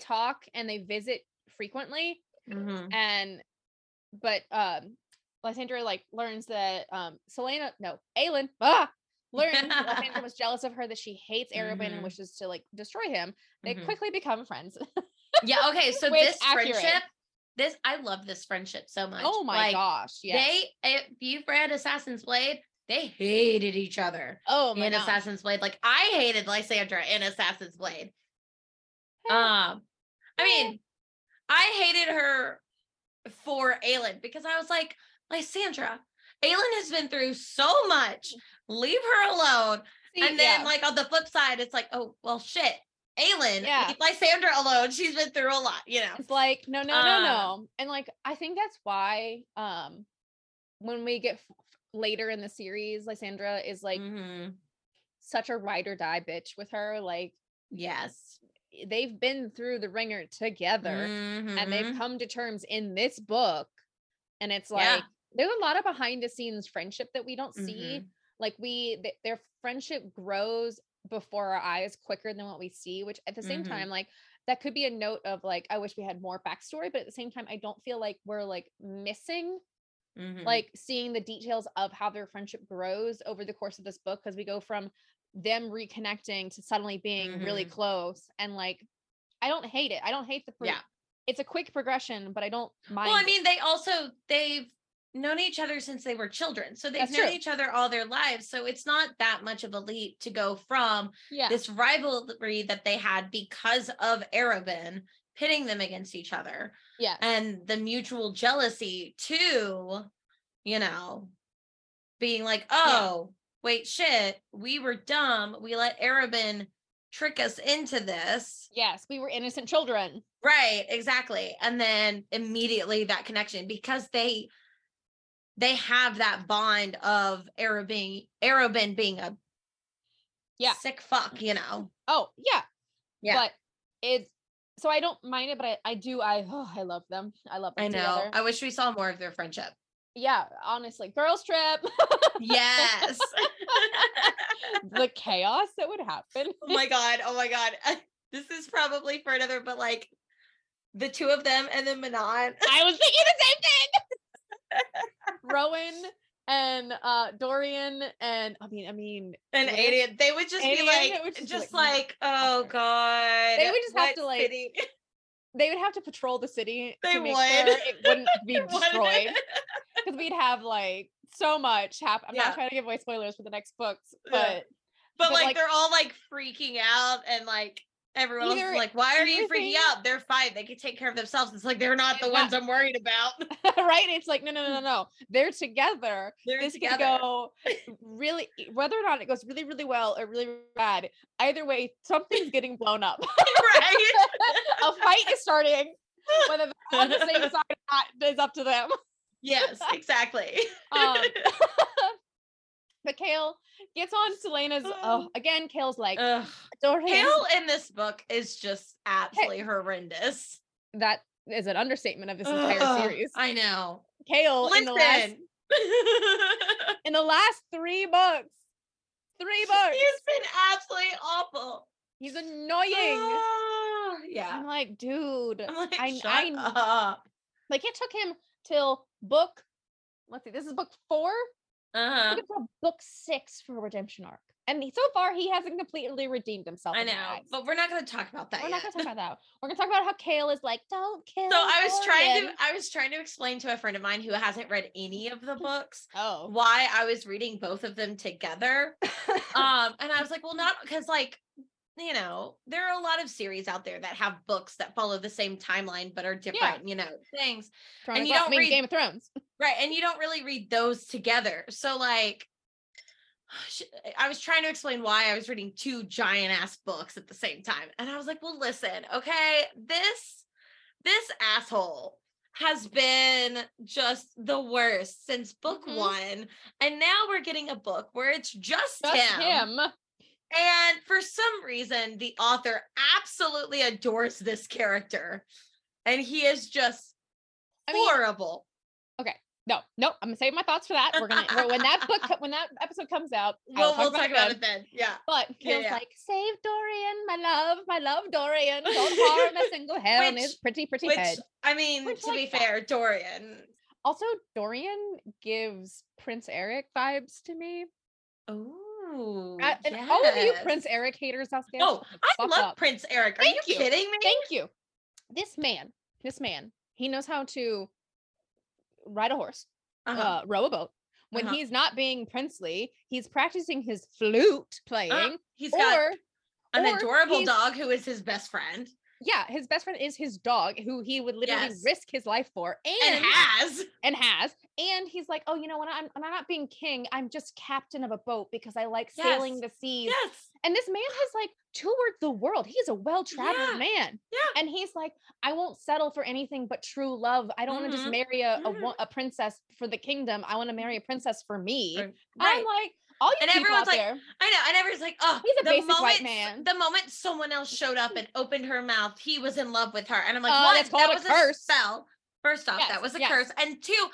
talk and they visit frequently. But Lysandra like learns that Aelin learned Lysandra was jealous of her, that she hates Arobynn and wishes to like destroy him. They quickly become friends. Okay, so this friendship, I love this friendship so much. Oh my gosh. Yes. If you've read Assassin's Blade, they hated each other. Oh my god. In Assassin's Blade. Like I hated Lysandra in Assassin's Blade. I mean, I hated her for Aelin because I was like, Lysandra, Aelin has been through so much. Leave her alone. And then like on the flip side, it's like, oh well shit. Aelin, Lysandra alone, she's been through a lot, you know. It's like, no. And like, I think that's why when we get later in the series, Lysandra is like such a ride or die bitch with her. Like, yes, they've been through the ringer together and they've come to terms in this book. And it's like, there's a lot of behind the scenes friendship that we don't see. Like their friendship grows before our eyes quicker than what we see, which at the same time, like that could be a note of like, I wish we had more backstory, but at the same time, I don't feel like we're like missing like seeing the details of how their friendship grows over the course of this book. Cause we go from them reconnecting to suddenly being really close. And like, I don't hate it. I don't hate the, it's a quick progression, but I don't mind. Well, I mean, they've known each other since they were children. So they've known each other all their lives. So it's not that much of a leap to go from this rivalry that they had because of Arobynn pitting them against each other. Yeah. And the mutual jealousy to, you know, being like, oh, wait, shit, we were dumb. We let Arobynn trick us into this. Yes, we were innocent children. Right, exactly. And then immediately that connection, because they have that bond of Arobynn being a sick fuck, you know? Oh, yeah. Yeah. But it's, so I don't mind it, but I love them. I love them. I know. Together. I wish we saw more of their friendship. Yeah, honestly, girls trip. Yes. The chaos that would happen. Oh my God. This is probably for another, but like the two of them and then Manon. I was thinking the same thing. Rowan and Dorian and and Aedion, they would just be like oh god, they would just have to like city? They would have to patrol the city sure it wouldn't be destroyed, because we'd have like so much happen. I'm not trying to give away spoilers for the next books, but like they're all like freaking out and like everyone's like, why are you freaking out? They're fine. They can take care of themselves. It's like, they're not the ones I'm worried about. Right? It's like, no. They're together. This can go really, whether or not it goes really, really well or really, really bad, either way, something's getting blown up. Right? A fight is starting. Whether they're on the same side or not is up to them. Yes, exactly. But Chaol gets on Selena's. Chaol's like, Chaol in this book is just absolutely horrendous. That is an understatement of this entire series. I know. Chaol in the last three books, he's been absolutely awful. He's annoying. I'm like, dude. I'm like, shut up. Like it took him till book. Let's see. This is book 4. Uh-huh. Look at book 6 for redemption arc, and so far he hasn't completely redeemed himself. I know, but we're not going to talk about that. We're going to talk about how Chaol is like, don't kill. So I was trying to explain to a friend of mine who hasn't read any of the books why I was reading both of them together. And I was like, well, not because like, you know, there are a lot of series out there that have books that follow the same timeline but are different, you know, things. And you don't read Game of Thrones. Right. And you don't really read those together. So like, I was trying to explain why I was reading 2 giant ass books at the same time. And I was like, well, listen, okay, this asshole has been just the worst since book 1. And now we're getting a book where it's just him. And for some reason, the author absolutely adores this character. And he is just horrible. Okay. No, I'm gonna save my thoughts for that. We're gonna when that episode comes out, we'll talk about it then. Yeah. But Chaol's like, save Dorian, my love, Dorian. Don't harm a single hair on his pretty head. I mean, to be fair, Dorian. Also, Dorian gives Prince Eric vibes to me. Oh. And all of you Prince Eric haters out there. Oh, I love Prince Eric. Are you kidding me? Thank you. This man, he knows how to ride a horse, row a boat. When he's not being princely, he's practicing his flute playing. He's got an adorable dog who is his best friend. Yeah, his best friend is his dog, who he would literally risk his life for, and has. And he's like, oh, you know what? I'm not being king. I'm just captain of a boat because I like sailing the seas. Yes. And this man has like toured the world. He's a well-traveled man. Yeah. And he's like, I won't settle for anything but true love. I don't want to just marry a princess for the kingdom. I want to marry a princess for me. Right. I'm like, and everyone's like, oh, he's a basic white man. The moment someone else showed up and opened her mouth, he was in love with her. And I'm like, what? That was a curse. Spell. First off, that was a curse. And two,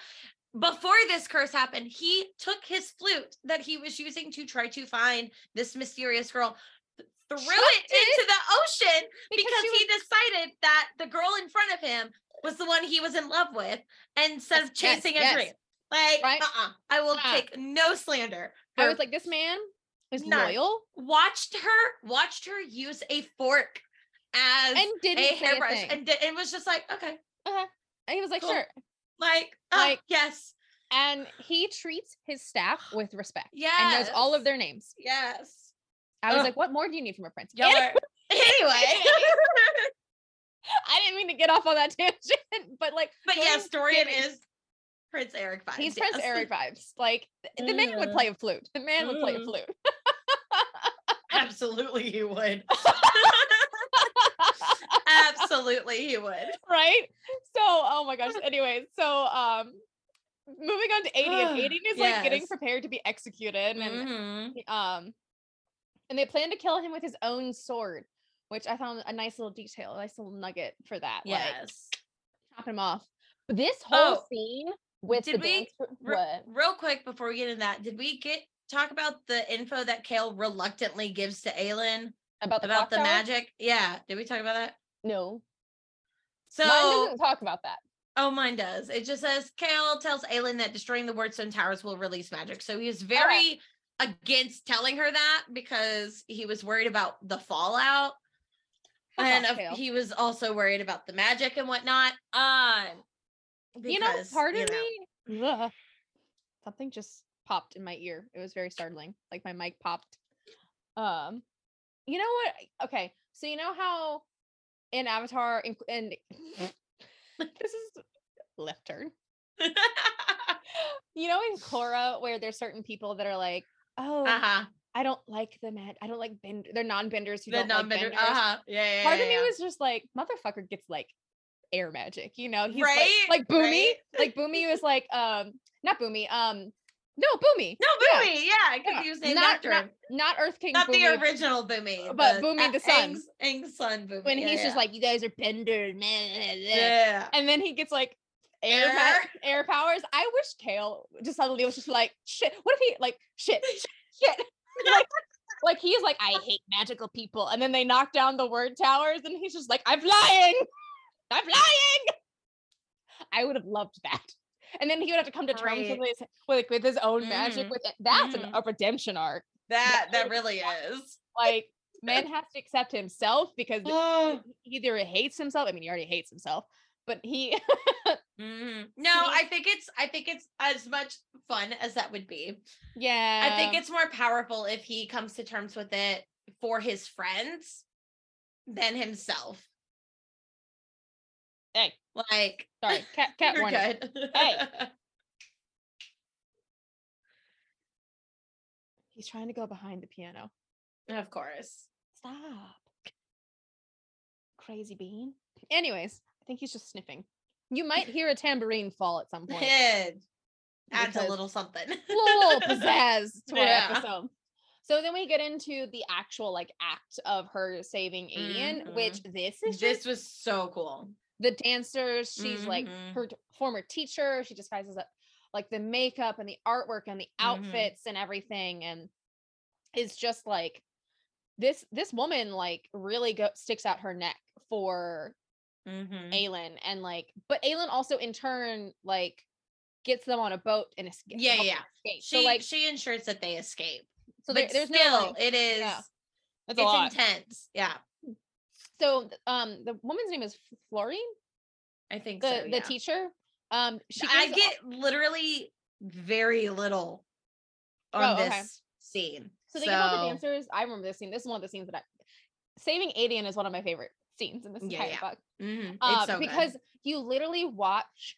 before this curse happened, he took his flute that he was using to try to find this mysterious girl, threw it into the ocean because he decided that the girl in front of him was the one he was in love with, and instead of chasing a dream. Like, right? I will take no slander. I was like, this man is loyal. Watched her use a fork as a hairbrush, and it was just like, okay. And he was like, cool. Sure. Like, yes. And he treats his staff with respect. Yeah. And knows all of their names. Yes. I was like, what more do you need from a prince? Anyway. I didn't mean to get off on that tangent, but yes, Dorian is Prince Eric vibes. He's Prince Eric vibes. Like, the man would play a flute. Absolutely, he would. Absolutely, he would. Right? So, oh my gosh. Anyways, so moving on to Aedion. Aedion is like getting prepared to be executed, and they plan to kill him with his own sword, which I found a nice little detail, a nice little nugget for that. Yes. Like, chop him off. This whole scene with real quick before we get into that, did we talk about the info that Chaol reluctantly gives to Aelin about the magic? Yeah. Did we talk about that? No. So mine doesn't talk about that. Oh, mine does. It just says Chaol tells Aelin that destroying the Wordstone Towers will release magic. So he is very against telling her that because he was worried about the fallout. He was also worried about the magic and whatnot. Because, part of me, ugh, something just popped in my ear. It was very startling. Like, my mic popped. You know what? Okay. So, you know how in Avatar, and this is left turn. You know, in Korra, where there's certain people that are like, I don't like the med. I don't like benders. They're non-benders who don't like benders. Part of me was just like, motherfucker gets like air magic, you know? He's like Boomy. Right? Like Boomy was like, not Boomy. No, Boomy. No, Boomy. Yeah, because he was named after him. Not Earth King. Not Boomy, the original Boomy, but Boomy the Sun. Aang's son Boomy. When he's just like, you guys are benders, man. Yeah. And then he gets like air powers. I wish Chaol just suddenly was just like, shit. What if he like shit? Like he's like, I hate magical people, and then they knock down the word towers, and he's just like, I'm lying. I would have loved that. And then he would have to come to terms with his own magic. With it. That's a redemption arc. That really is. Like, man has to accept himself because he either hates himself. I mean, he already hates himself, but he. No, I think it's as much fun as that would be. Yeah, I think it's more powerful if he comes to terms with it for his friends than himself. Hey, like, sorry, cat you're warning. Good. Hey, he's trying to go behind the piano. Of course, stop, crazy bean. Anyways, I think he's just sniffing. You might hear a tambourine fall at some point. Adds a little something, little pizzazz to our episode. So then we get into the actual like act of her saving Aedion, which this was so cool. The dancers, she's like her former teacher. She despises like the makeup and the artwork and the outfits and everything, and it's just like this woman like really sticks out her neck for Aelin, and like, but Aelin also in turn like gets them on a boat and escape. Escape. She so, like, she ensures that they escape. So there's still, no, like, it is it's intense. Yeah. So the woman's name is Florine, I think. The teacher. I get literally very little on this scene. So they get all the dancers. I remember this scene. This is one of the scenes that saving Aedion is one of my favorite scenes in this entire book. It's so because good. You literally watch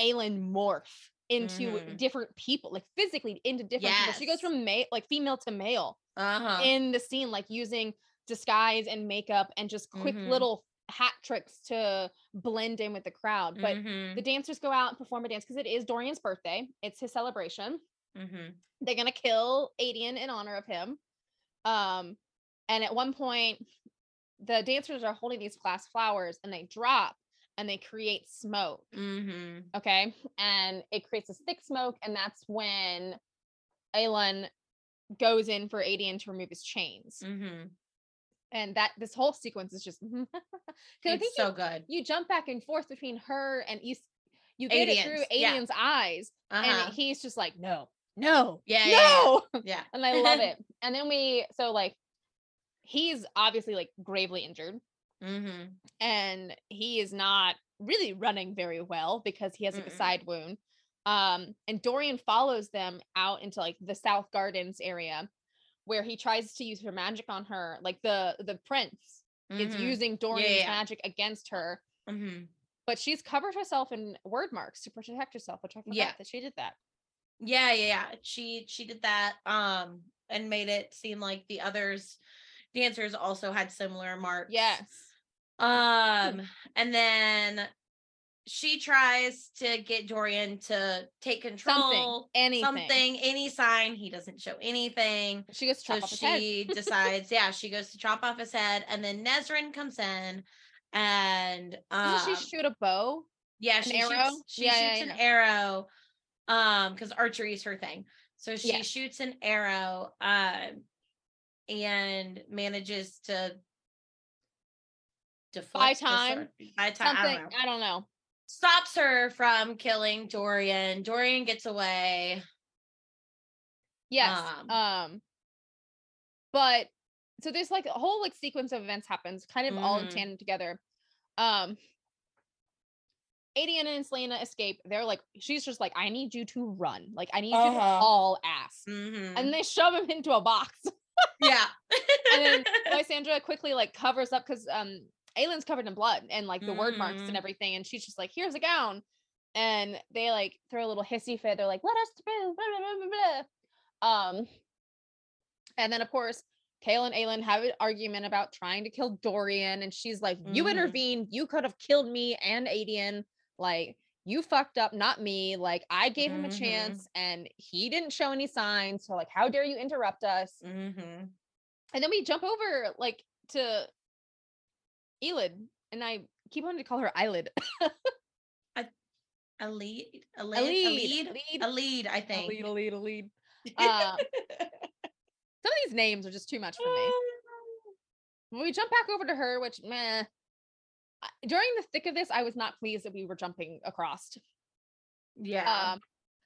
Aelin morph into different people, like physically into different people. She goes from female to male in the scene, like using disguise and makeup and just quick little hat tricks to blend in with the crowd. But the dancers go out and perform a dance because it is Dorian's birthday. It's his celebration. They're gonna kill Aedion in honor of him. And at one point the dancers are holding these glass flowers and they drop, and they create smoke. Mm-hmm. Okay. And it creates this thick smoke. And that's when Aelin goes in for Aedion to remove his chains. Mm-hmm. And that this whole sequence is just it's so good. You jump back and forth between her and you get Aedion's. It through Aedion's eyes. Uh-huh. And he's just like, no. Yeah. No. Yeah. And I love it. And then he's obviously like gravely injured. Mm-hmm. And he is not really running very well because he has like a side wound. And Dorian follows them out into like the South Gardens area where he tries to use her magic on her. Like the prince is using Dorian's magic against her, but she's covered herself in word marks to protect herself, which I forgot that she did that. Yeah. She did that. And made it seem like the others, dancers also had similar marks. Yes. And then she tries to get Dorian to take control. Something, any sign. He doesn't show anything. She goes to chop off his head. She decides, she goes to chop off his head. And then Nesryn comes in and doesn't she shoot a bow? Yeah, she shoots an arrow. Because archery is her thing. So she shoots an arrow and manages to deflect by time. I don't know. Stops her from killing Dorian. Dorian gets away. Yes. But so there's like a whole like sequence of events happens kind of all in tandem together. Aedion and Selena escape. They're like, she's just like, I need you to run. Like, I need you to haul ass. Mm-hmm. And they shove him into a box. Yeah. And then Lysandra quickly like covers up because Aelin's covered in blood and like the word marks and everything. And she's just like, here's a gown. And they like throw a little hissy fit. They're like, let us through. Blah, blah, blah, blah. And then of course, Kale and Aelin have an argument about trying to kill Dorian. And she's like, you intervened. You could have killed me and Aedion. Like, you fucked up, not me. Like, I gave him a chance and he didn't show any signs. So like, how dare you interrupt us? Mm-hmm. And then we jump over like to Elide, and I keep wanting to call her Eyelid. Elide, I think. Elide. Some of these names are just too much for me. When we jump back over to her, which during the thick of this, I was not pleased that we were jumping across. Yeah.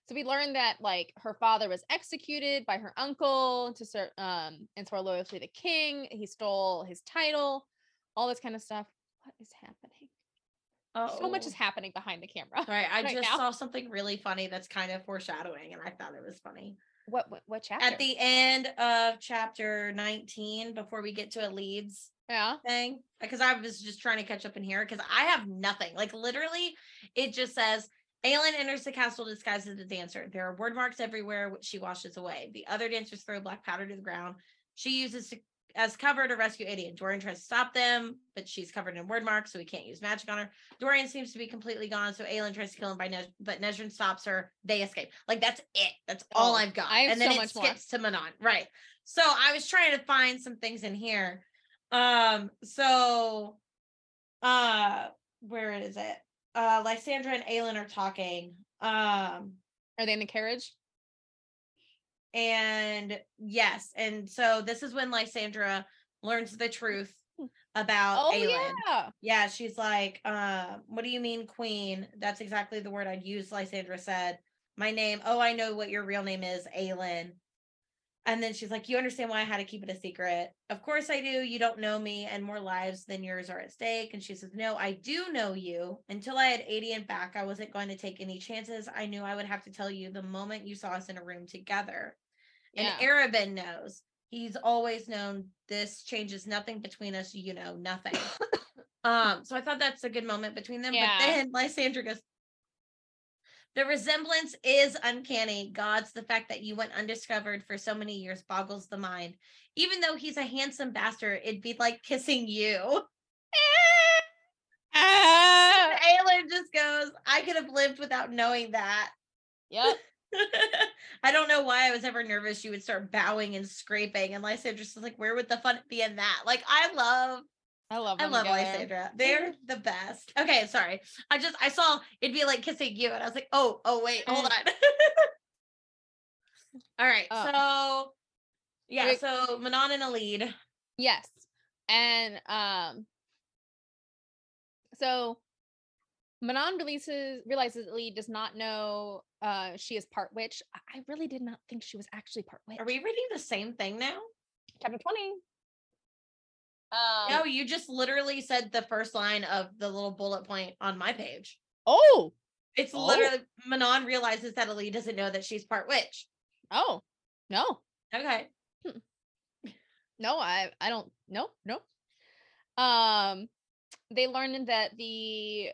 So we learned that like her father was executed by her uncle to serve and swore loyalty to the king. He stole his title, all this kind of stuff. What is happening? Oh, so much is happening behind the camera. Right. I just saw something really funny that's kind of foreshadowing, and I thought it was funny. What chapter? At the end of chapter 19, before we get to Elide's thing, because I was just trying to catch up in here because I have nothing. Like literally, it just says Aelin enters the castle disguised as a dancer. There are word marks everywhere, which she washes away. The other dancers throw black powder to the ground. She uses as cover to rescue Aedion. Dorian tries to stop them, but she's covered in word marks, so he can't use magic on her. Dorian seems to be completely gone, so Aelin tries to kill him, but Nesryn stops her. They escape. Like, that's it. That's all I've got. And then it skips to Manon. Right. So I was trying to find some things in here. Where is it? Lysandra and Aelin are talking. Are they in the carriage? And yes, and so this is when Lysandra learns the truth about Aelin. Yeah, she's like, what do you mean, queen? That's exactly the word I'd use, Lysandra said. My name, I know what your real name is, Aelin. And then she's like, you understand why I had to keep it a secret? Of course I do. You don't know me, and more lives than yours are at stake. And she says, no, I do know you. Until I had Aedion back, I wasn't going to take any chances. I knew I would have to tell you the moment you saw us in a room together. Yeah. And Arobynn knows. He's always known. This changes nothing between us. You know nothing. So I thought that's a good moment between them. Yeah. But then Lysandra goes, the resemblance is uncanny. Gods, the fact that you went undiscovered for so many years boggles the mind. Even though he's a handsome bastard, it'd be like kissing you. And Aelin just goes, I could have lived without knowing that. Yep. I don't know why I was ever nervous you would start bowing and scraping. And Lysandra's just like, where would the fun be in that? Like, I love I love them. I love Lysandra. They're the best. Okay, sorry. I saw it'd be like kissing you, and I was like, oh, wait, hold on. All right. Oh. So yeah, so Manon and Elide. Yes. And so Manon realizes Elide does not know she is part witch. I really did not think she was actually part witch. Are we reading the same thing now? Chapter 20. No, you just literally said the first line of the little bullet point on my page. Oh. It's literally, Manon realizes that Elide doesn't know that she's part witch. Oh, no. Okay. No, I don't, no. They learned that the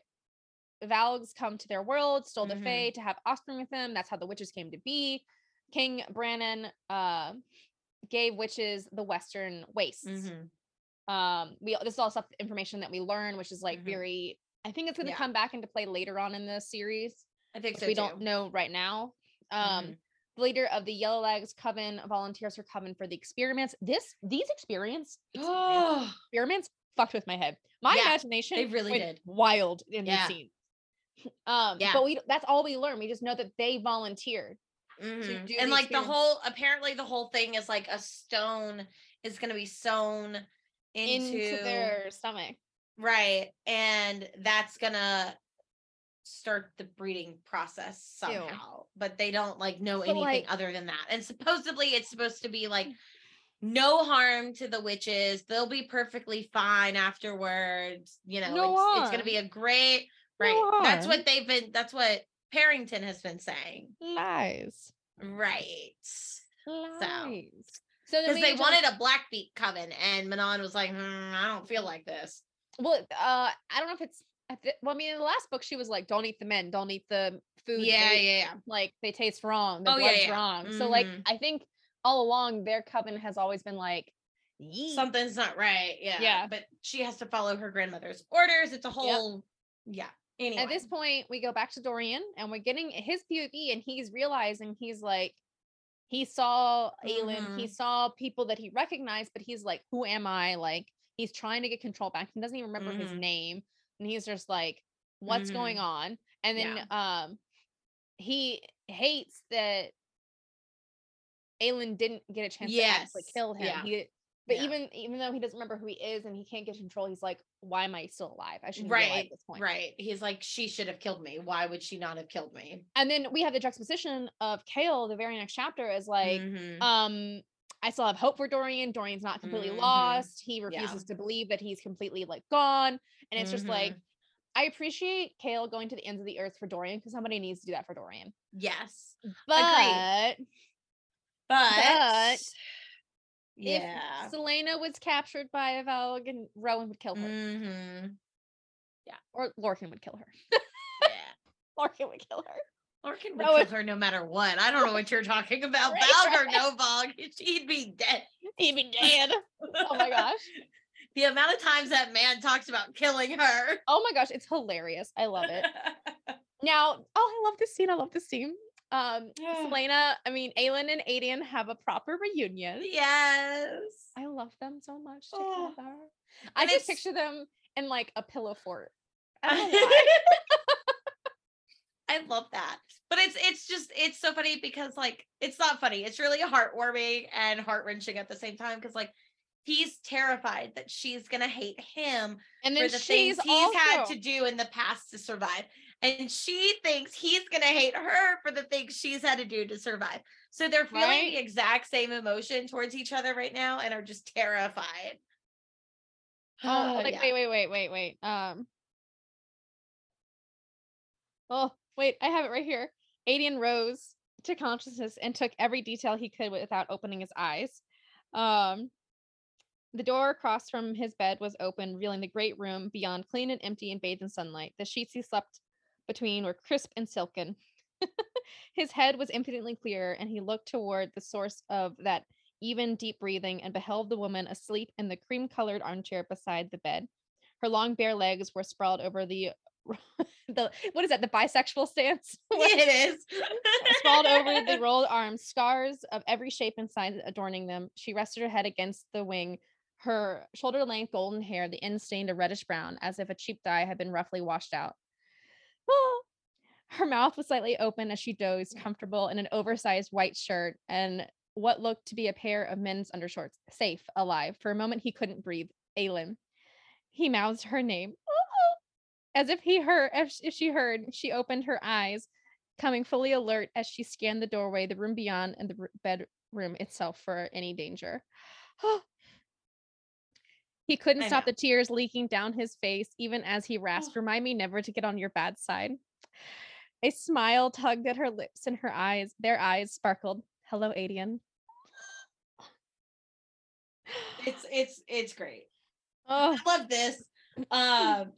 Valgs come to their world, stole the Fae to have offspring with them. That's how the witches came to be. King Brannan gave witches the Western Wastes. This is all stuff, information that we learn, which is like very, I think it's going to come back into play later on in the series. I think so too. We don't know right now. The leader of the Yellow Legs Coven volunteers her coven for the experiments. These experiments fucked with my head. My imagination, they really did wild in this scene. But that's all we learn. We just know that they volunteered to do, and like the whole thing is like a stone is going to be sewn into their stomach, right? And that's gonna start the breeding process somehow. Ew. But they don't know anything other than that. And supposedly it's supposed to be like no harm to the witches, they'll be perfectly fine afterwards, it's gonna be a great that's what Parrington has been saying. Lies. So because they wanted a Blackbeak coven, and Manon was like, I don't feel like this. Well, I don't know if it's, in the last book, she was like, don't eat the men, don't eat the food. Yeah. Like, they taste wrong, the blood's wrong. Mm-hmm. So, I think all along, their coven has always been like, yeet. Something's not right. Yeah. But she has to follow her grandmother's orders. It's a whole, anyway. At this point, we go back to Dorian, and we're getting his POV, and he's realizing he's like, he saw Aelin, he saw people that he recognized, but he's like, who am I? Like, he's trying to get control back. He doesn't even remember his name. And he's just like, what's going on? And then he hates that Aelin didn't get a chance to actually kill him. Yeah. Even though he doesn't remember who he is and he can't get control, he's like, why am I still alive? I shouldn't be alive at this point. Right. He's like, she should have killed me. Why would she not have killed me? And then we have the juxtaposition of Chaol, the very next chapter, is like, I still have hope for Dorian. Dorian's not completely lost. He refuses to believe that he's completely gone. And it's just like, I appreciate Chaol going to the ends of the earth for Dorian because somebody needs to do that for Dorian. Yes. But if Selena was captured by a Valg, and Rowan would kill her. Or Lorcan would kill her. Lorcan would kill her no matter what. I don't know what you're talking about. Valg or no Valg, he'd be dead. Oh my gosh. The amount of times that man talks about killing her. Oh my gosh, it's hilarious. I love it. I love this scene. Selena, Aelin and Aedion have a proper reunion. Yes. I love them so much together. I just picture them in a pillow fort. I don't know why. I love that. But it's so funny because it's not funny. It's really heartwarming and heart-wrenching at the same time. Cause he's terrified that she's going to hate him and then for the things he's had to do in the past to survive. And she thinks he's going to hate her for the things she's had to do to survive. So they're feeling the exact same emotion towards each other right now and are just terrified. Wait. I have it right here. Aedion rose to consciousness and took every detail he could without opening his eyes. The door across from his bed was open, revealing the great room beyond, clean and empty and bathed in sunlight. The sheets he slept between were crisp and silken. His head was infinitely clearer, and he looked toward the source of that even deep breathing and beheld the woman asleep in the cream-colored armchair beside the bed. Her long bare legs were sprawled over the what is that, the bisexual stance? It is. Sprawled over the rolled arms, scars of every shape and size adorning them. She rested her head against the wing her shoulder-length golden hair, the end stained a reddish brown, as if a cheap dye had been roughly washed out. Her mouth was slightly open as she dozed, comfortable in an oversized white shirt and what looked to be a pair of men's undershorts. Safe, alive. For a moment, he couldn't breathe. Aelin. He mouthed her name. Oh! As if he heard, as if she heard, she opened her eyes, coming fully alert as she scanned the doorway, the room beyond, and the bedroom itself for any danger. Oh! He couldn't stop the tears leaking down his face, even as he rasped, "Remind me never to get on your bad side." A smile tugged at her lips and her eyes. Their eyes sparkled. Hello, Aedion. It's great. Oh. I love this.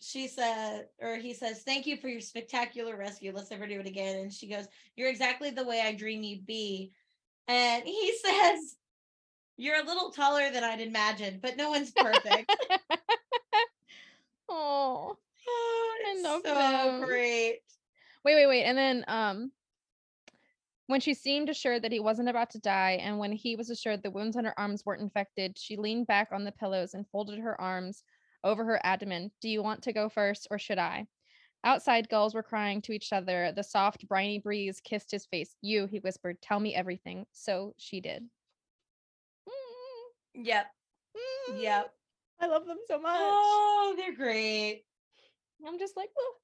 She said, or he says, "Thank you for your spectacular rescue. Let's never do it again." And she goes, "You're exactly the way I dream you'd be." And he says, "You're a little taller than I'd imagined, but no one's perfect." Oh, it's so great. Wait. And then when she seemed assured that he wasn't about to die, and when he was assured the wounds on her arms weren't infected, she leaned back on the pillows and folded her arms over her abdomen. "Do you want to go first, or should I?" Outside, gulls were crying to each other. The soft, briny breeze kissed his face. "You," he whispered, "tell me everything." So she did. Yep. I love them so much. Oh, they're great. I'm just like, well,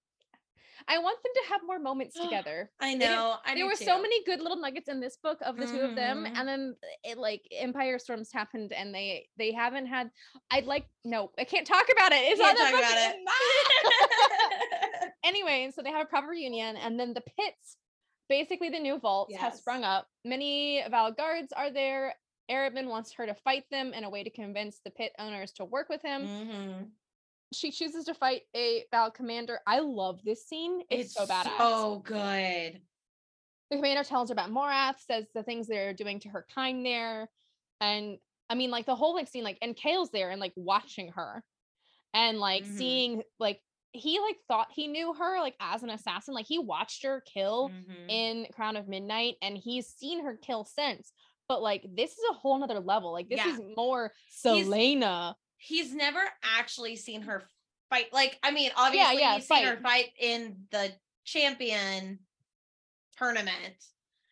I want them to have more moments together. I know. There were so many good little nuggets in this book of the two of them, and then it, like, Empire Storms happened, and they haven't had. I can't talk about it. It's not about it. Anyway, so they have a proper reunion, and then the pits, basically the new vaults, have sprung up. Many Valg guards are there. Arobynn wants her to fight them in a way to convince the pit owners to work with him. She chooses to fight a Valg commander. I love this scene. It's so badass. So good. The commander tells her about Morath, says the things they're doing to her kind there. And I mean, like, the whole scene, and Chaol's there and watching her and seeing he thought he knew her as an assassin. He watched her kill in Crown of Midnight, and he's seen her kill since. But this is a whole nother level. This is more Selena. He's never actually seen her fight. I mean, obviously he's seen her fight in the champion tournament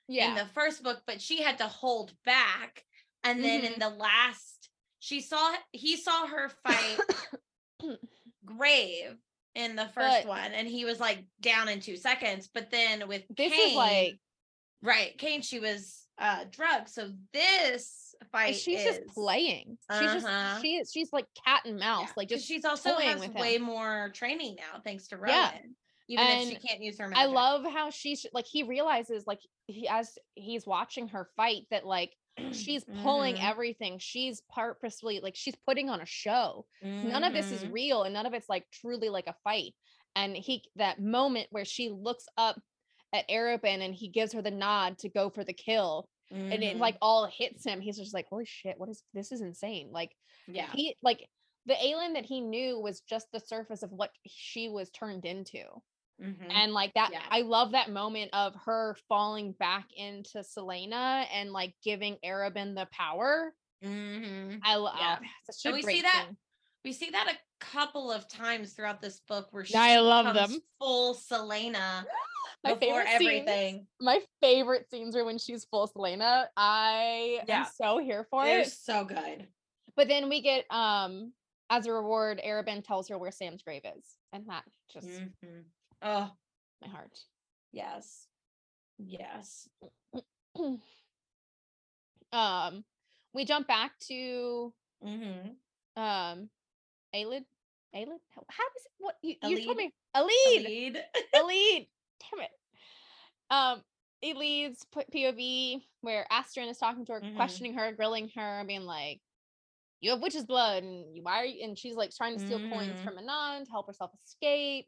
in the first book, but she had to hold back. And then in the last, he saw her fight Grave in the first one. And he was down in 2 seconds. But then with this Kane, is Kane, she was drugs. So this fight, she's just playing. She's like cat and mouse. Just she's also has way more training now, thanks to Rowan. Even and if she can't use her magic. I love how she's he realizes as he's watching her fight that she's pulling everything. She's purposefully she's putting on a show. None of this is real, and none of it's truly a fight. And that moment where she looks up at Arobynn and he gives her the nod to go for the kill, and it all hits him. He's just holy shit, this is insane. He the Aelin that he knew was just the surface of what she was turned into. And that I love that moment of her falling back into Selena and giving Arobynn the power. I love such a great thing. We see that a couple of times throughout this book where she becomes full Selena. My favorite scenes are when she's full Selena. I am so here for it. They're so good. But then we get, as a reward, Arobynn tells her where Sam's grave is. And that just, oh, my heart. Yes. We jump back to, Aelid? How is it? What you told me? Elide. Damn it. Elide's POV, where Asterin is talking to her, questioning her, grilling her, being "You have witch's blood, and why are you?" And she's trying to steal coins from Manon to help herself escape.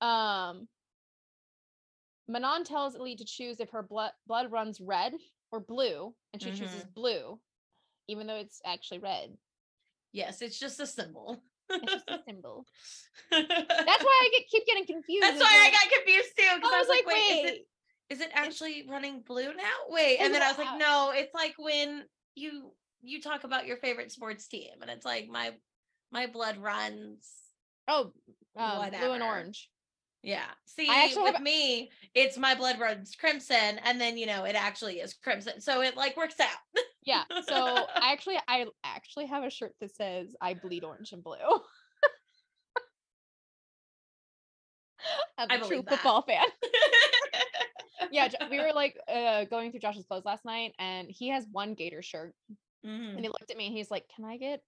Manon tells Elide to choose if her blood runs red or blue, and she chooses blue, even though it's actually red. Yes, it's just a symbol. That's why I keep getting confused. That's why I got confused too. Because I was wait, is it actually running blue now? Wait. And then I was no, it's when you you talk about your favorite sports team, and it's like my blood runs. Oh, blue and orange. Yeah. See, with me, it's my blood runs crimson, and then it actually is crimson, so it works out. Yeah. So I actually have a shirt that says I bleed orange and blue. I'm a true football fan. Yeah, we were going through Josh's clothes last night, and he has one Gator shirt. Mm-hmm. And he looked at me and he's like, "Can I get?"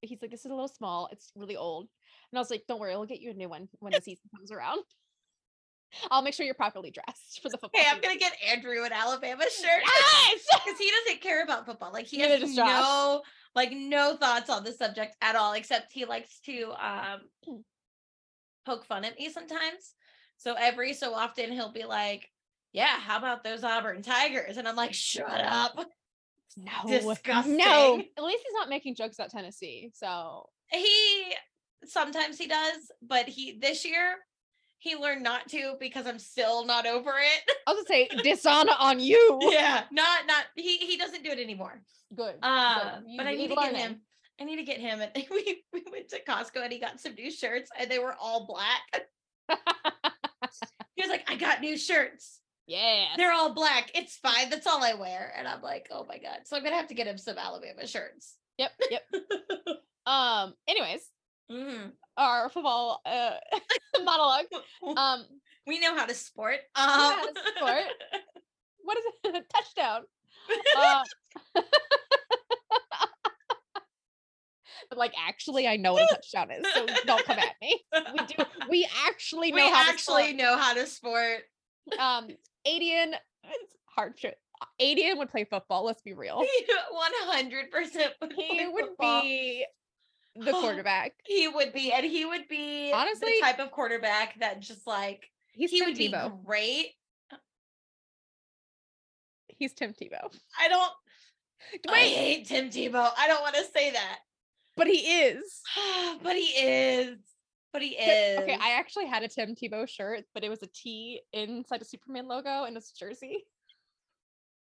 He's like, "This is a little small. It's really old." And I was like, "Don't worry, I'll get you a new one when the season comes around. I'll make sure you're properly dressed for the football." Hey, I'm gonna get Andrew an Alabama shirt. Yes, because he doesn't care about football. Like he has no no thoughts on the subject at all, except he likes to poke fun at me sometimes. So every so often he'll be like, "Yeah, how about those Auburn Tigers?" And I'm like, "Shut up." No. Disgusting. No. At least he's not making jokes about Tennessee. So sometimes he does, but this year he learned not to, because I'm still not over it. I was gonna say dishonor on you. Yeah. Not he doesn't do it anymore. Good. But I need to get him. And we went to Costco and he got some new shirts and they were all black. He was like, "I got new shirts. Yeah, they're all black. It's fine. That's all I wear." And I'm like, "Oh my God." So I'm going to have to get him some Alabama shirts. Yep. Anyways, our football monologue. We know how to sport. What is it? Touchdown. But actually, I know what a touchdown is. So don't come at me. We actually know how to sport. Aedion, it's hard shit. Aedion would play football, let's be real. 100% he would football. Be the quarterback. He would be, and he would be honestly the type of quarterback that just he would be great. He's Tim Tebow. I hate Tim Tebow. I don't want to say that. But he is. But he is. Okay, I actually had a Tim Tebow shirt, but it was a T inside a Superman logo and it's a jersey.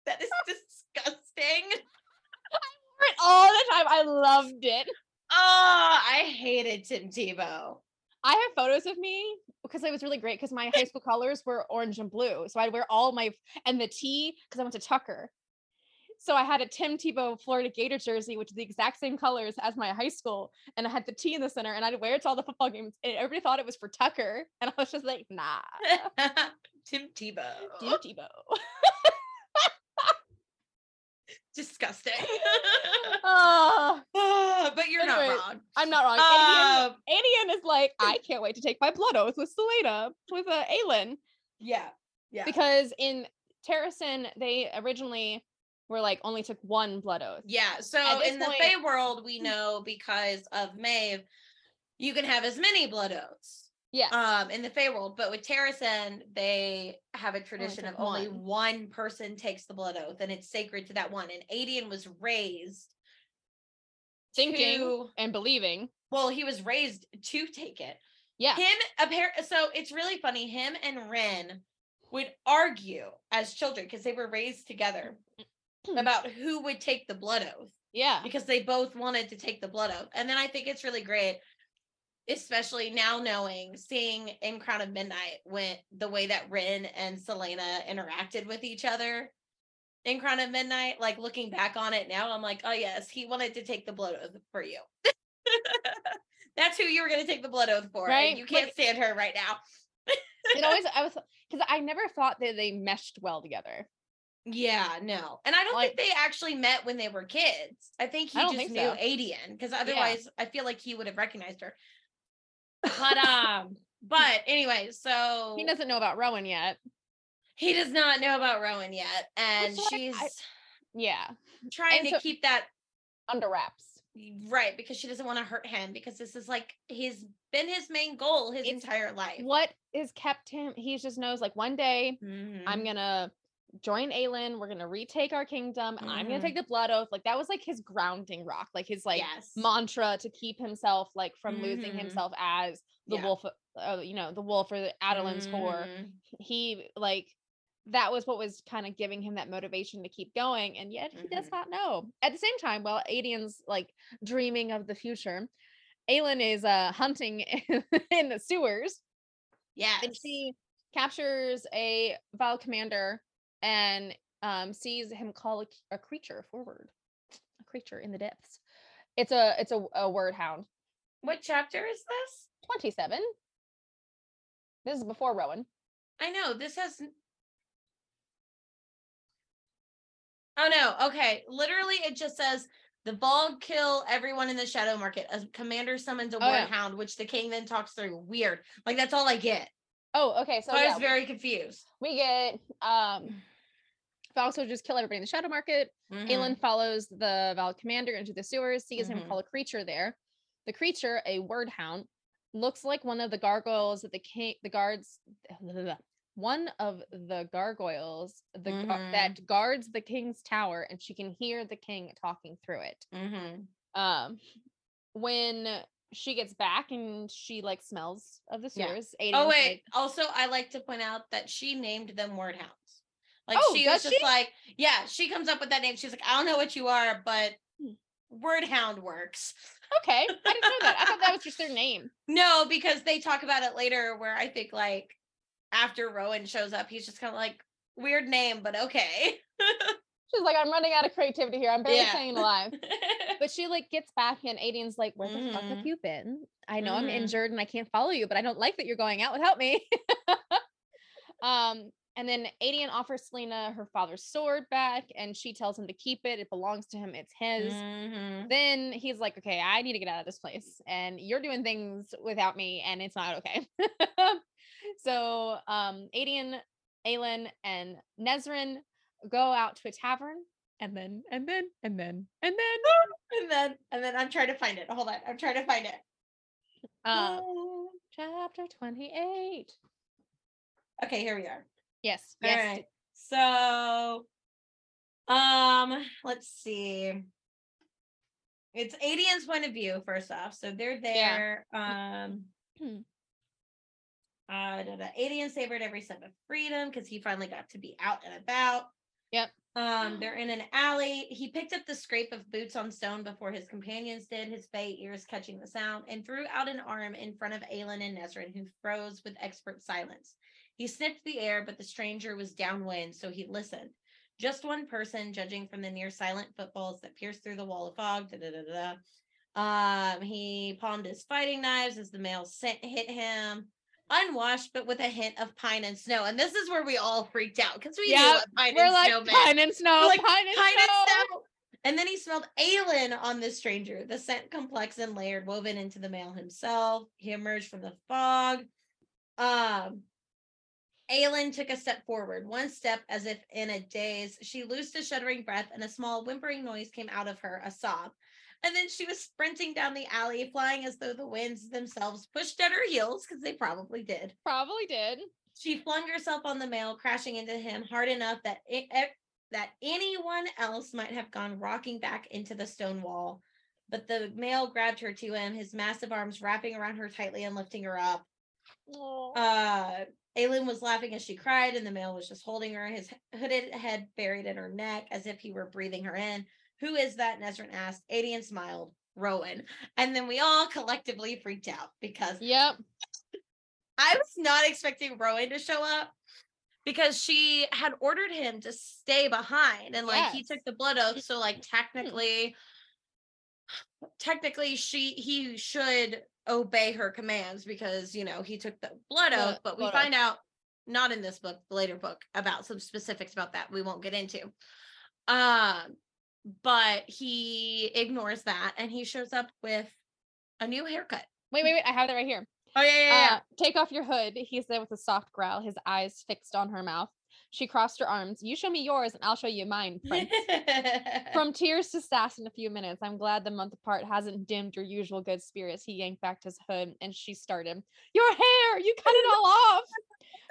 That is disgusting. I wore it all the time. I loved it. Oh, I hated Tim Tebow. I have photos of me because it was really great because my high school colors were orange and blue. So I'd wear and the T because I went to Tucker. So I had a Tim Tebow Florida Gator jersey, which is the exact same colors as my high school. And I had the T in the center and I'd wear it to all the football games. And everybody thought it was for Tucker. And I was just like, nah. Tim Tebow. Disgusting. But you're not wrong. I'm not wrong. Aedion is like, I can't wait to take my blood oath with Selena, with Aelin. Yeah. Yeah. Because in Terrasen, they originally... We're only took one blood oath. Yeah. So in the Fey world, we know because of Maeve, you can have as many blood oaths. Yeah. In the Fey world, but with Terrasen, they have a tradition of only one person takes the blood oath, and it's sacred to that one. And Aedion was raised and believing. Well, he was raised to take it. Yeah. So it's really funny. Him and Ren would argue as children because they were raised together. About who would take the blood oath. Yeah. Because they both wanted to take the blood oath. And then I think it's really great, especially now seeing in Crown of Midnight, when the way that Rin and Selena interacted with each other in Crown of Midnight, looking back on it now, I'm like, oh yes, he wanted to take the blood oath for you. That's who you were going to take the blood oath for. Right? And you can't stand her right now. Because I never thought that they meshed well together. Yeah, no. And I don't think they actually met when they were kids. I think he just knew Aedion, because otherwise I feel like he would have recognized her. But but anyway, so he doesn't know about Rowan yet. He does not know about Rowan yet. And she's trying to keep that under wraps. Right, because she doesn't want to hurt him, because this is he's been his main goal his entire life. What has kept him? He just knows one day I'm gonna join Aelin, we're gonna retake our kingdom, and I'm gonna take the blood oath. That was his grounding rock, his mantra to keep himself from losing himself as the wolf, the wolf or the Adeline's whore. He that was what was kind of giving him that motivation to keep going. And yet he does not know. At the same time, while Aedion's like dreaming of the future, Aelin is hunting in the sewers. Yeah. And she captures a Valg commander and sees him call a creature forward. A creature in the depths. It's a word hound. What chapter is this? 27. This is before Rowan. I know. This has... Oh, no. Okay. Literally, it just says, the Valg kill everyone in the Shadow Market. A commander summons a warhound, which the king then talks through. Weird. Like, that's all I get. Oh, okay. So I was very confused. We get... Valg soldiers kill everybody in the Shadow Market. Mm-hmm. Aelin follows the Valg commander into the sewers, sees him call a creature there. The creature, a word hound, looks like one of the gargoyles that that guards the king's tower, and she can hear the king talking through it. Mm-hmm. When she gets back and she like smells of the sewers. Yeah. Oh wait! Like, also, I like to point out that she named them word hounds. Like she comes up with that name. She's like, I don't know what you are, but word hound works. Okay, I didn't know that. I thought that was just their name. No, because they talk about it later, where I think like after Rowan shows up, he's just kind of like, weird name, but okay. She's like, I'm running out of creativity here. I'm barely staying alive. But she like gets back and Aedion's like, where the fuck have you been? I know I'm injured and I can't follow you, but I don't like that you're going out without me. And then Aedion offers Selena her father's sword back, and she tells him to keep it. It belongs to him. It's his. Mm-hmm. Then he's like, okay, I need to get out of this place, and you're doing things without me, and it's not okay. So Aedion, Aelin, and Nesryn go out to a tavern, and then I'm trying to find it. Hold on. I'm trying to find it. Chapter 28. Okay, here we are. Yes. All right. So, let's see. It's Aedion's point of view, first off. So they're there. Yeah. Aedion savored every step of freedom because he finally got to be out and about. Yep. They're in an alley. He picked up the scrape of boots on stone before his companions did, his fey ears catching the sound, and threw out an arm in front of Aelin and Nesryn, who froze with expert silence. He sniffed the air, but the stranger was downwind, so he listened. Just one person, judging from the near silent footfalls that pierced through the wall of fog. He palmed his fighting knives as the male scent hit him. Unwashed, but with a hint of pine and snow. And this is where we all freaked out, because we knew what pine and snow meant. Pine and snow. We're like, pine and snow. And then he smelled Aelin on this stranger, the scent complex and layered, woven into the male himself. He emerged from the fog. Aelin took a step forward, one step as if in a daze. She loosed a shuddering breath, and a small whimpering noise came out of her, a sob. And then she was sprinting down the alley, flying as though the winds themselves pushed at her heels, because they probably did. She flung herself on the male, crashing into him hard enough that that anyone else might have gone rocking back into the stone wall. But the male grabbed her to him, his massive arms wrapping around her tightly and lifting her up. Aelin was laughing as she cried, and the male was just holding her, his hooded head buried in her neck as if he were breathing her in. Who is that? Nesryn asked. Aedion smiled. Rowan. And then we all collectively freaked out because I was not expecting Rowan to show up, because she had ordered him to stay behind, and he took the blood oath, so technically he should obey her commands, because he took the blood oath, but we find out not in this book, the later book, about some specifics about that we won't get into. But he ignores that, and he shows up with a new haircut. Wait, I have that right here. Oh yeah. Take off your hood, he said with a soft growl, his eyes fixed on her mouth. She crossed her arms. You show me yours and I'll show you mine, prince. From tears to sass in a few minutes. I'm glad the month apart hasn't dimmed your usual good spirits. He yanked back his hood and she started. Your hair, you cut it all off.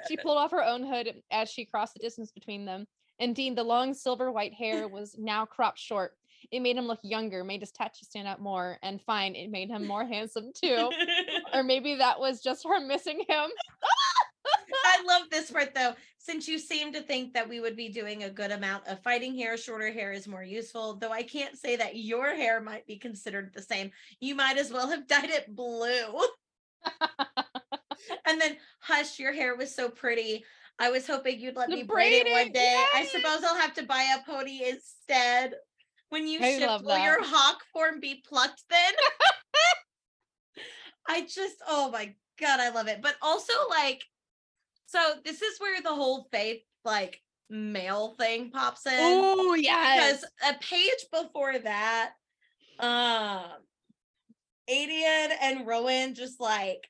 She pulled off her own hood as she crossed the distance between them. Indeed, the long silver white hair was now cropped short. It made him look younger, made his tattoo stand out more, and fine, it made him more handsome too. Or maybe that was just her missing him. I love this part, though. Since you seem to think that we would be doing a good amount of fighting hair, shorter hair is more useful, though I can't say that your hair might be considered the same. You might as well have dyed it blue. And then, hush, your hair was so pretty. I was hoping you'd let me braid it one day. Yes! I suppose I'll have to buy a pony instead. When you shift, will your hawk form be plucked then? I just, oh my God, I love it. But also, like, so this is where the whole faith, like, male thing pops in. Oh, yes. Because a page before that, Aedion and Rowan just, like,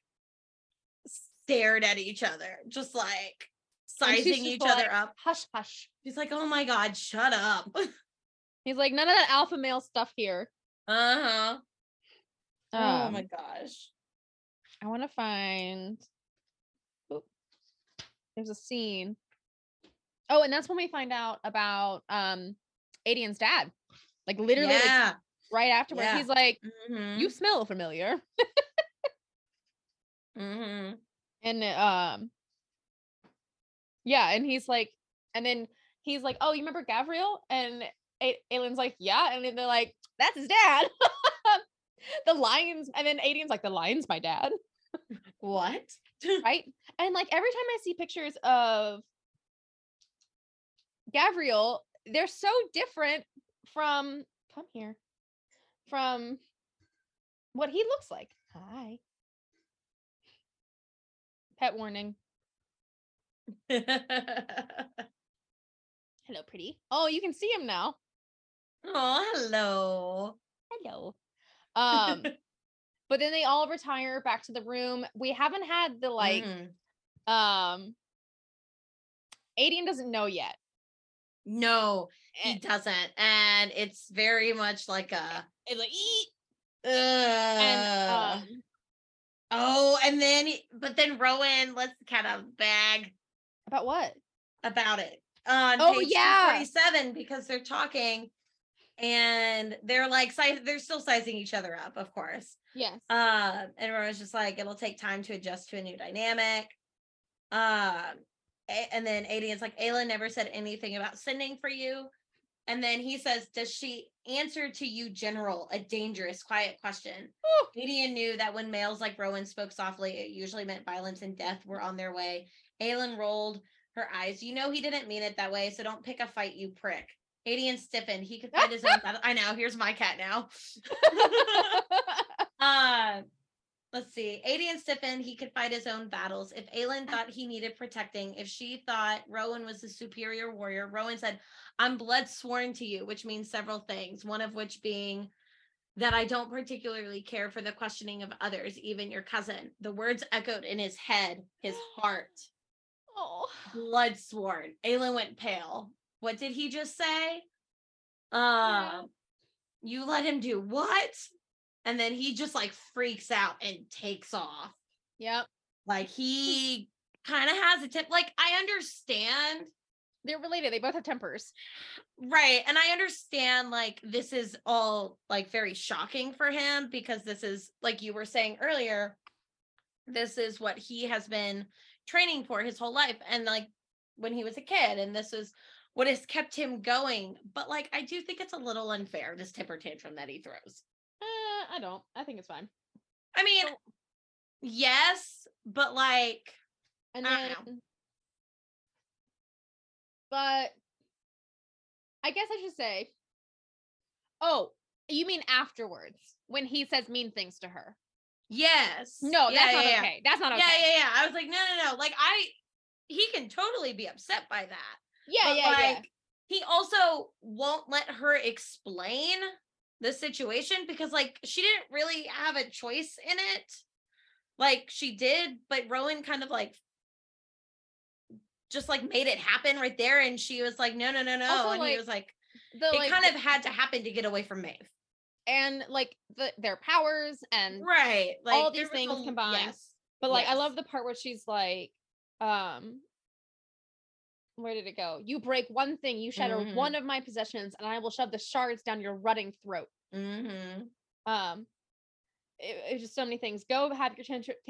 stared at each other, just like sizing each other up. Hush, hush. He's like, oh my God, shut up. He's like, none of that alpha male stuff here. Uh-huh. Oh my gosh. I want to find, there's a scene. Oh, and that's when we find out about Aedion's dad. Like literally like, right afterwards, he's like, you smell familiar. And and he's like, and then he's like, oh, you remember Gavriel? And Aelin's like, yeah. And then they're like, that's his dad. The lions. And then Aedion's like, the lion's my dad. What? Right? And like every time I see pictures of Gavriel, they're so different from from what he looks like. Hi. Pet warning. Hello, pretty. Oh, you can see him now. Oh, hello. Hello. But then they all retire back to the room. We haven't had the like Aedion doesn't know yet. No, he doesn't. And it's very much like a and then Rowan lets the cat out of the bag. About what? About it. On page 247, because they're talking and they're like, they're still sizing each other up, of course. Yes. And Rowan's just like, it'll take time to adjust to a new dynamic. And then Aedion's like, Aelin never said anything about sending for you. And then he says, does she answer to you, General? A dangerous, quiet question. Aedion knew that when males like Rowan spoke softly, it usually meant violence and death were on their way. Aelin rolled her eyes. You know he didn't mean it that way, so don't pick a fight, you prick. Aedion stiffened. He could fight his own battle. I know, here's my cat now. Let's see. Aedion stiffened. He could fight his own battles. If Aelin thought he needed protecting, if she thought Rowan was the superior warrior, Rowan said, I'm blood sworn to you, which means several things, one of which being that I don't particularly care for the questioning of others, even your cousin. The words echoed in his head, his heart. Oh, blood sworn. Aelin went pale. What did he just say? You let him do what? And then he just like freaks out and takes off. Yep. Like he kind of has a tip. Like I understand. They're related. They both have tempers. Right. And I understand like this is all like very shocking for him because this is like you were saying earlier, this is what he has been training for his whole life. And like when he was a kid and this is what has kept him going. But like, I do think it's a little unfair, this temper tantrum that he throws. I don't. I think it's fine. I mean, so, yes, but like, and I don't know. But I guess I should say, oh, you mean afterwards when he says mean things to her? Yes. No, yeah, that's not okay. That's not okay. Yeah. I was like, no. Like he can totally be upset by that. Yeah. He also won't let her explain the situation because like she didn't really have a choice in it. Like she did, but Rowan kind of like just like made it happen right there. And she was like, no. Also, and like, he was like, it kind of had to happen to get away from Maeve. And like their powers and right, like all these things combined. Yes. But like, I love the part where she's like, where did it go? You break one thing, you shatter one of my possessions, and I will shove the shards down your rotting throat. It's just so many things. Go have your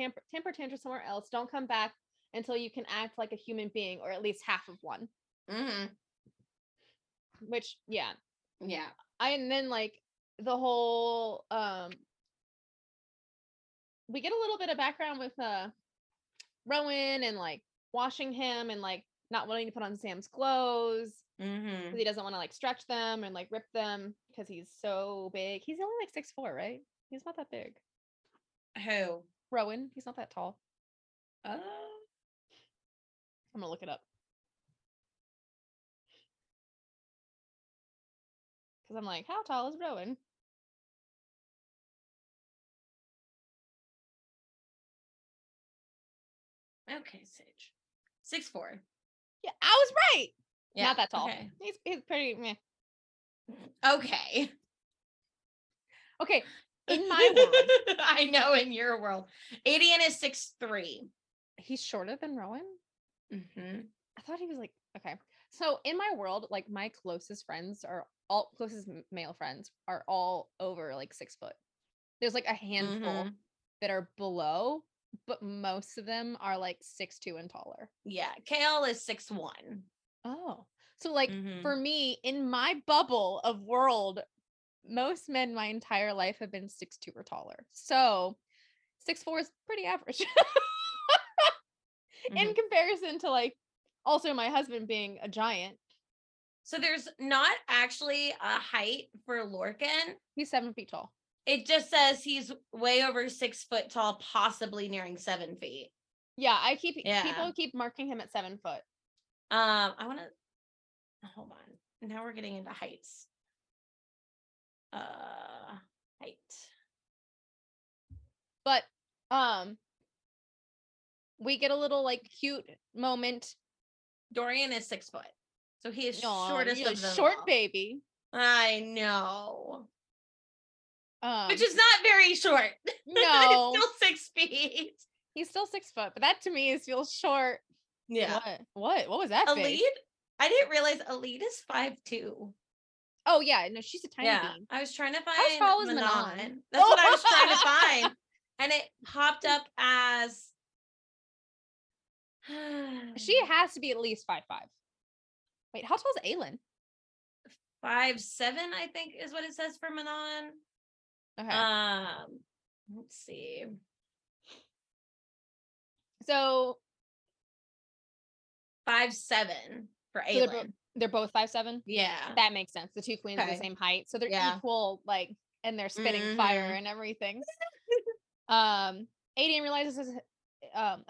temper tantrum somewhere else. Don't come back until you can act like a human being, or at least half of one. Mm-hmm. Which, yeah. Yeah. And then, like, the whole, we get a little bit of background with Rowan and, like, washing him and, like, not wanting to put on Sam's clothes because he doesn't want to, like, stretch them and, like, rip them because he's so big. He's only, like, 6'4", right? He's not that big. Who? Rowan. He's not that tall. I'm gonna look it up. Because I'm like, how tall is Rowan? Okay, Sage. 6'4". Yeah, I was right. Yeah, not that tall. Okay. He's pretty meh. Okay. Okay. In my world. I know, in your world. Aedion is 6'3". He's shorter than Rowan? Mm-hmm. I thought he was like, okay. So in my world, like, my closest friends are all, closest male friends are all over, like, 6 foot. There's, like, a handful that are below, but most of them are, like, 6'2" and taller. Yeah. Chaol is 6'1". Oh. So, like, for me, in my bubble of world, most men my entire life have been 6'2" or taller. So 6'4" is pretty average. In comparison to, like, also my husband being a giant. So there's not actually a height for Lorcan. He's 7 feet tall. It just says he's way over 6 foot tall, possibly nearing 7 feet. Yeah, I keep people keep marking him at 7 foot. I want to hold on. Now we're getting into heights. Height. But we get a little, like, cute moment. Dorian is 6 foot. So he is shortest of them. Short all. Baby. I know. Which is not very short. No. He's still 6 feet. He's still 6 foot, but that to me is feels short. Yeah. What? What was that? Elide? I didn't realize Elide is 5'2". Oh yeah, no, she's a tiny bean. I was trying to find Manon. That's what I was trying to find. And it popped up as she has to be at least 5'5". Wait, how tall is Aelin? 5'7", I think, is what it says for Manon. Okay. Let's see. So 5'7" for Aelin. So they're both 5'7". Yeah, that makes sense. The two queens are the same height, so they're equal, like, and they're spitting fire and everything. Aedion realizes his,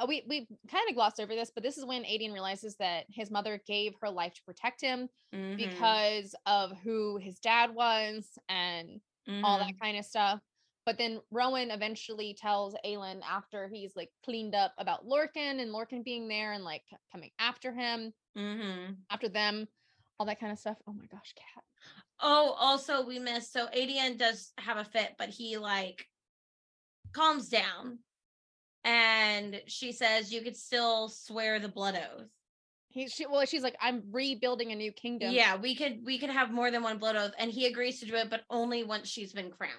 we kind of glossed over this, but this is when Aedion realizes that his mother gave her life to protect him because of who his dad was and all that kind of stuff. But then Rowan eventually tells Aelin, after he's, like, cleaned up, about Lorcan and Lorcan being there and, like, coming after him, after them, all that kind of stuff. Oh my gosh, Cat. Oh, also we missed. So Aedion does have a fit, but he, like, calms down. And she says, you could still swear the blood oath. She's like, I'm rebuilding a new kingdom. Yeah, we could have more than one blood oath. And he agrees to do it, but only once she's been crowned.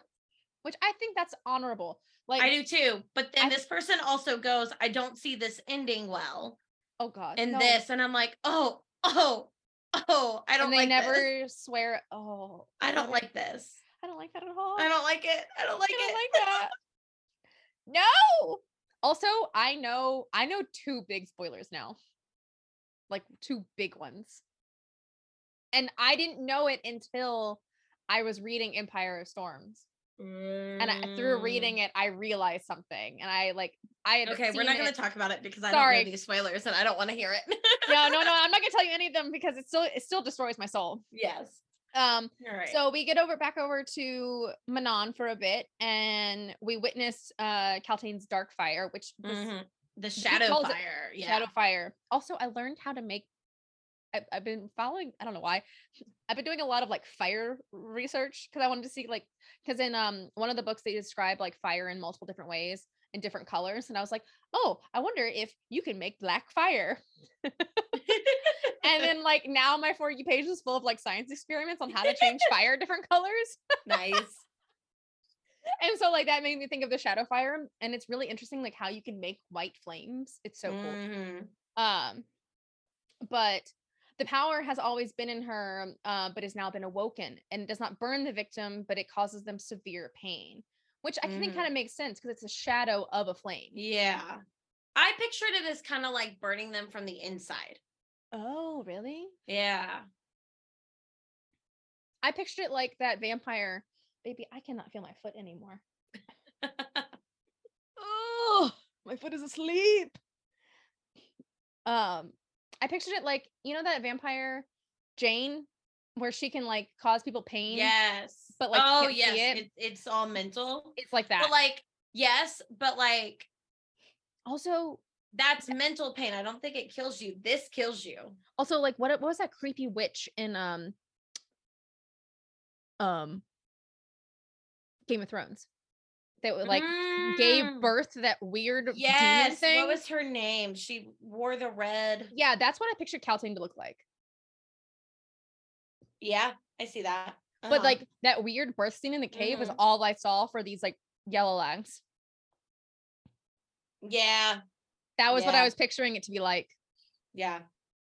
Which I think that's honorable. Like, I do too. But then this person also goes, I don't see this ending well. Oh God. And this, and I'm like, oh, I don't like this. And they never swear. Oh, I don't like this. I don't like that at all. I don't like it. I don't like that. No. Also, I know two big spoilers now. Like, two big ones. And I didn't know it until I was reading Empire of Storms. And through reading it, I realized something, and I had okay, we're not going to talk about it because I don't know these spoilers and I don't want to hear it. No, I'm not going to tell you any of them because it still destroys my soul. Yes. All right. So we get back over to Manon for a bit, and we witness Kaltain's dark fire, which was the shadow fire. Yeah. Shadow fire. Also, I learned how to make. I've been following, I don't know why, I've been doing a lot of, like, fire research because I wanted to see, like, because in one of the books they describe, like, fire in multiple different ways and different colors, and I was like, oh, I wonder if you can make black fire. And then, like, now my For You page is full of, like, science experiments on how to change fire different colors. Nice. And so like that made me think of the Shadowfire, and it's really interesting like how you can make white flames. It's so cool. But the power has always been in her, but has now been awoken, and it does not burn the victim, but it causes them severe pain, which I think kind of makes sense because it's a shadow of a flame. Yeah. I pictured it as kind of like burning them from the inside. Oh, really? Yeah. I pictured it like that vampire. Baby, I cannot feel my foot anymore. Oh, my foot is asleep. I pictured it like, you know, that vampire Jane, where she can like cause people pain. Yes. But like, oh yes, it's all mental. It's like that. But like, yes, but like, also that's mental pain. I don't think it kills you. This kills you. Also, like, what was that creepy witch in Game of Thrones? That would like gave birth to that weird demon thing. What was her name? She wore the red. Yeah, that's what I pictured Kaltain to look like. Yeah, I see that. Uh-huh. But like that weird birth scene in the cave was all I saw for these like yellow lines. Yeah, that was what I was picturing it to be like. Yeah.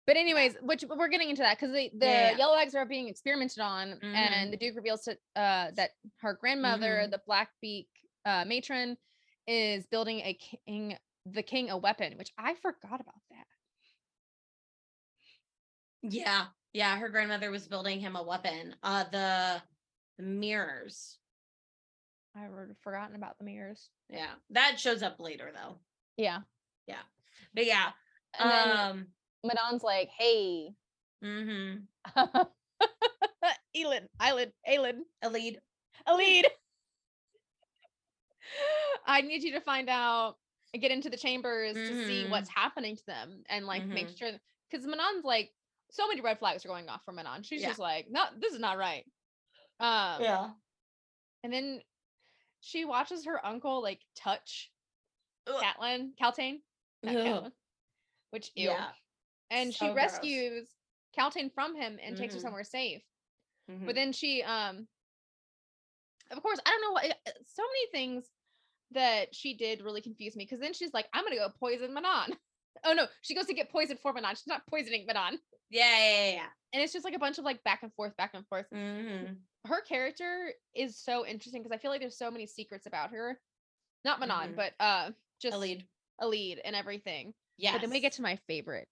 But anyways, which we're getting into that because the yellow eggs are being experimented on, and the Duke reveals that her grandmother, the Blackbeak matron, is building the king a weapon, which I forgot about that. Yeah, yeah, her grandmother was building him a weapon. The mirrors. I would have forgotten about the mirrors. Yeah, that shows up later though. Yeah, yeah, but yeah, and then, Manon's like, hey, Elide, I need you to find out, get into the chambers to see what's happening to them, and like make sure, because Manon's like, so many red flags are going off for Manon. She's just like, no, this is not right. Yeah. And then she watches her uncle like touch Kaltain, which ew. Yeah. And so she rescues Kaltain from him and takes her somewhere safe. But then she, of course, I don't know what, so many things that she did really confused me. Cause then she's like, I'm going to go poison Manon. Oh no, she goes to get poisoned for Manon. She's not poisoning Manon. Yeah. And it's just like a bunch of like back and forth. Her character is so interesting because I feel like there's so many secrets about her. Not Manon, but just Elide and everything. Yeah. But then we get to my favorite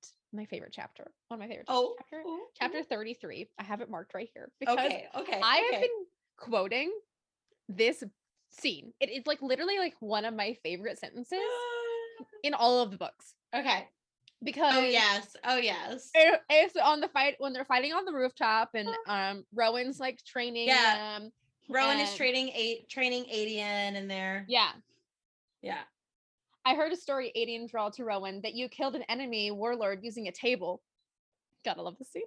chapter. One of my favorite chapters. Oh. Chapter 33. I have it marked right here because I have been quoting this scene. It is like literally like one of my favorite sentences in all of the books. Okay. Because Oh yes. It's on the fight when they're fighting on the rooftop, and Rowan's like training. Yeah. Rowan is training Aedion in there. Yeah. Yeah. I heard a story Aedion drawled to Rowan that you killed an enemy warlord using a table. Gotta love the scene.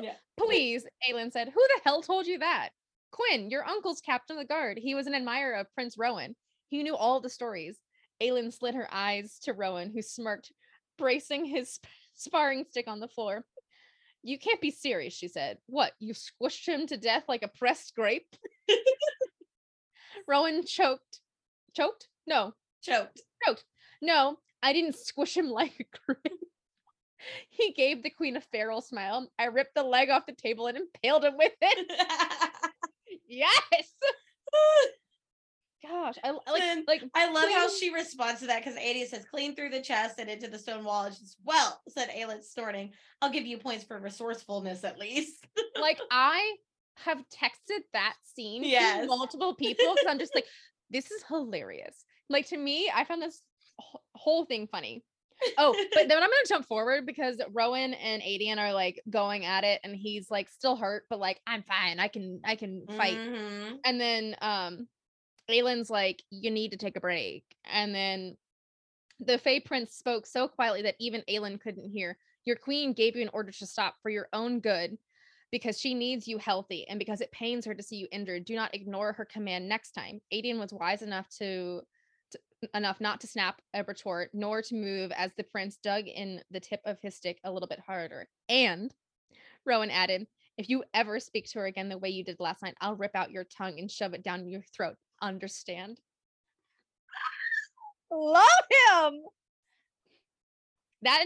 Yeah. Please, Aelin said, who the hell told you that? Quinn, your uncle's captain of the guard. He was an admirer of Prince Rowan. He knew all the stories. Aelin slid her eyes to Rowan, who smirked, bracing his sparring stick on the floor. You can't be serious, she said. What, you squished him to death like a pressed grape? Rowan choked. Choked? No. Choked. No, I didn't squish him like a grape. He gave the queen a feral smile. I ripped the leg off the table and impaled him with it. Yes. Gosh, I love how she responds to that because Aedion says, clean through the chest and into the stone wall. And she's, well, said Aelin, snorting. I'll give you points for resourcefulness at least. Like, I have texted that scene to multiple people because I'm just like, this is hilarious. Like, to me, I found this whole thing funny. Oh, but then I'm going to jump forward because Rowan and Aedion are like going at it, and he's like still hurt, but like, I'm fine. I can fight. And then, Aelin's like, you need to take a break. And then the Fey Prince spoke so quietly that even Aelin couldn't hear. Your queen gave you an order to stop for your own good because she needs you healthy and because it pains her to see you injured. Do not ignore her command next time. Aedion was wise enough enough not to snap a retort nor to move as the prince dug in the tip of his stick a little bit harder. And Rowan added, if you ever speak to her again the way you did last night, I'll rip out your tongue and shove it down your throat. understand. Love him. That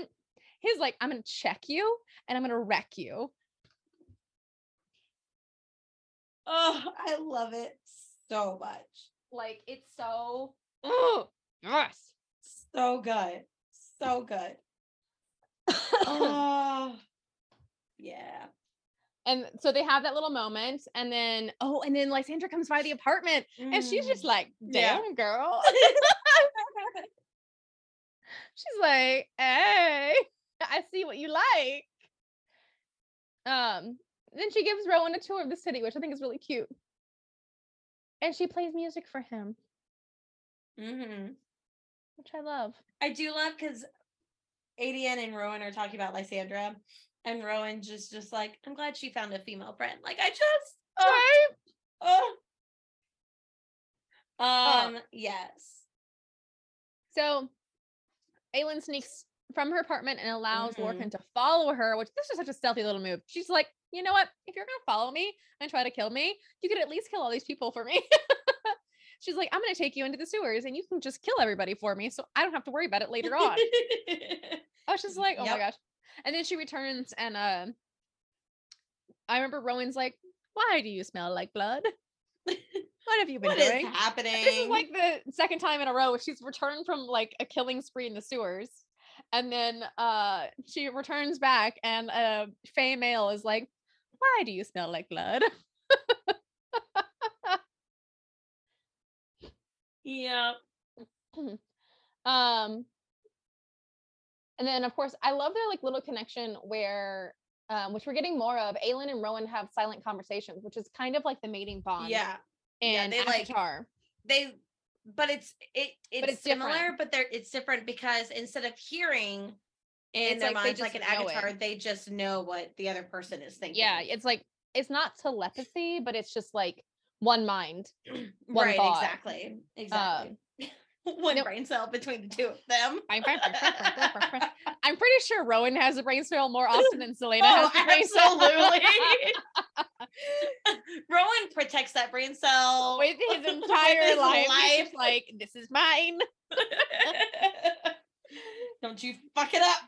he's like, I'm gonna check you and I'm gonna wreck you. Oh, I love it so much. Like, it's so, oh yes, so good, so good. Oh yeah. And so they have that little moment, and then and then Lysandra comes by the apartment, and she's just like, damn, yeah, girl. She's like, hey, I see what you like. Then she gives Rowan a tour of the city, which I think is really cute. And she plays music for him. Mm-hmm. Which I love. I do love, because Aedion and Rowan are talking about Lysandra, and Rowan just like, I'm glad she found a female friend. Like, I just, yes. So Aelin sneaks from her apartment and allows Lorcan to follow her, which this is such a stealthy little move. She's like, you know what? If you're gonna follow me and try to kill me, you could at least kill all these people for me. She's like, I'm gonna take you into the sewers and you can just kill everybody for me, so I don't have to worry about it later on. I was just like, oh my gosh. And then she returns, and I remember Rowan's like, why do you smell like blood? What have you been doing? What is happening? This is like the second time in a row she's returned from like a killing spree in the sewers. And then she returns back, and a Fey male is like, why do you smell like blood? Yeah. And then, of course, I love their like little connection where, which we're getting more of, Aelin and Rowan have silent conversations, which is kind of like the mating bond. Yeah. And yeah, they Avatar. But it's similar, different. But it's different, because instead of hearing in their minds like an Avatar, they just know what the other person is thinking. Yeah, it's like, it's not telepathy, but it's just like one mind, one right, thought. Exactly. One brain cell between the two of them. I'm pretty sure Rowan has a brain cell more often than Selena has a brain cell. Absolutely. Rowan protects that brain cell with his entire life. Like, this is mine. Don't you fuck it up.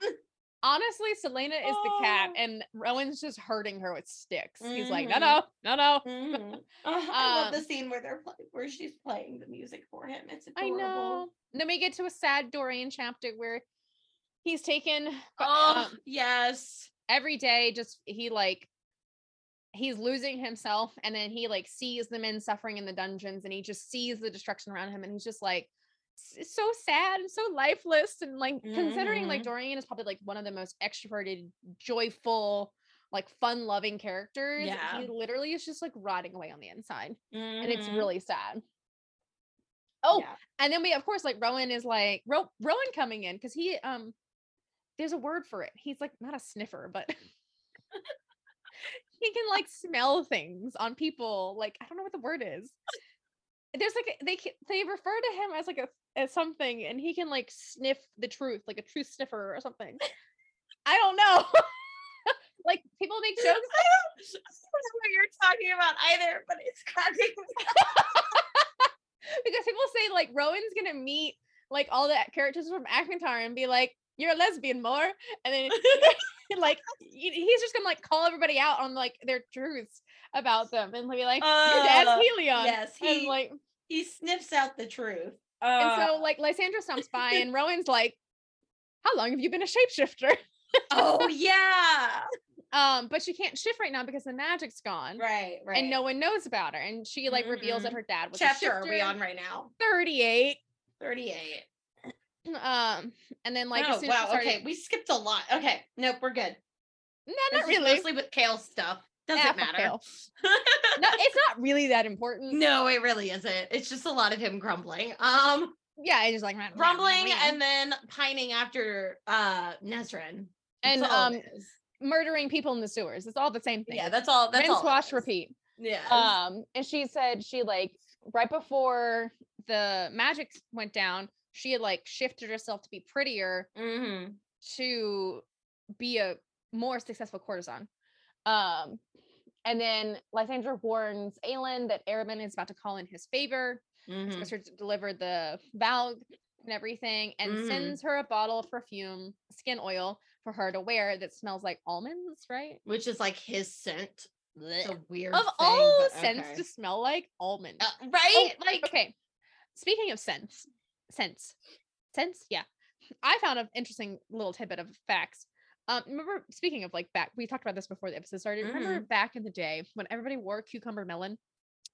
Honestly, Selena is the cat, and Rowan's just hurting her with sticks. Mm-hmm. He's like, no. Mm-hmm. I love the scene where where she's playing the music for him. It's adorable. I know. And then we get to a sad Dorian chapter where he's taken. Yes. Every day, he's losing himself, and then he like sees the men suffering in the dungeons, and he just sees the destruction around him, and he's just like, it's so sad and so lifeless, and like considering like Dorian is probably like one of the most extroverted, joyful, like fun-loving characters. Yeah. He literally is just like rotting away on the inside, and it's really sad. And then we, of course, like Rowan is like Rowan coming in, because he there's a word for it. He's like not a sniffer, but he can like smell things on people. Like, I don't know what the word is. There's like they refer to him as like as something, and he can like sniff the truth, like a truth sniffer or something. I don't know. Like, people make jokes. I don't know what you're talking about either, but it's cracking me up. Because people say like Rowan's gonna meet like all the characters from Akantar and be like, "You're a lesbian, more," and then like he's just gonna like call everybody out on like their truths about them, and be like, "Your dad's Helion." Yes, and like he sniffs out the truth. And so like Lysandra stumps by, and Rowan's like, "How long have you been a shapeshifter?" Oh yeah. But she can't shift right now because the magic's gone. Right. And no one knows about her, and she like reveals that her dad was a shifter. Are we on right now? 38. And then like we skipped a lot. Okay, nope, we're good. No, not really. Mostly with Chaol stuff. Doesn't matter. No, it's not really that important. No, it really isn't. It's just a lot of him grumbling. Yeah, I just like grumbling and then pining after Nesryn and murdering people in the sewers. It's all the same thing. Yeah, that's all. That's rinse, all. Wash, repeat. Yeah. And she said she like right before the magic went down, she had like shifted herself to be prettier to be a more successful courtesan. And then Lysandra warns Aelin that Arobynn is about to call in his favor. Mm-hmm. He's supposed to deliver the Valg and everything, and sends her a bottle of perfume, skin oil, for her to wear that smells like almonds, right? Which is like his scent. It's a weird of thing, all scents to smell like almonds. Right? Oh, like, okay. Speaking of scents, yeah. I found an interesting little tidbit of facts. Remember, speaking of like back, we talked about this before the episode started. Remember back in the day when everybody wore cucumber melon?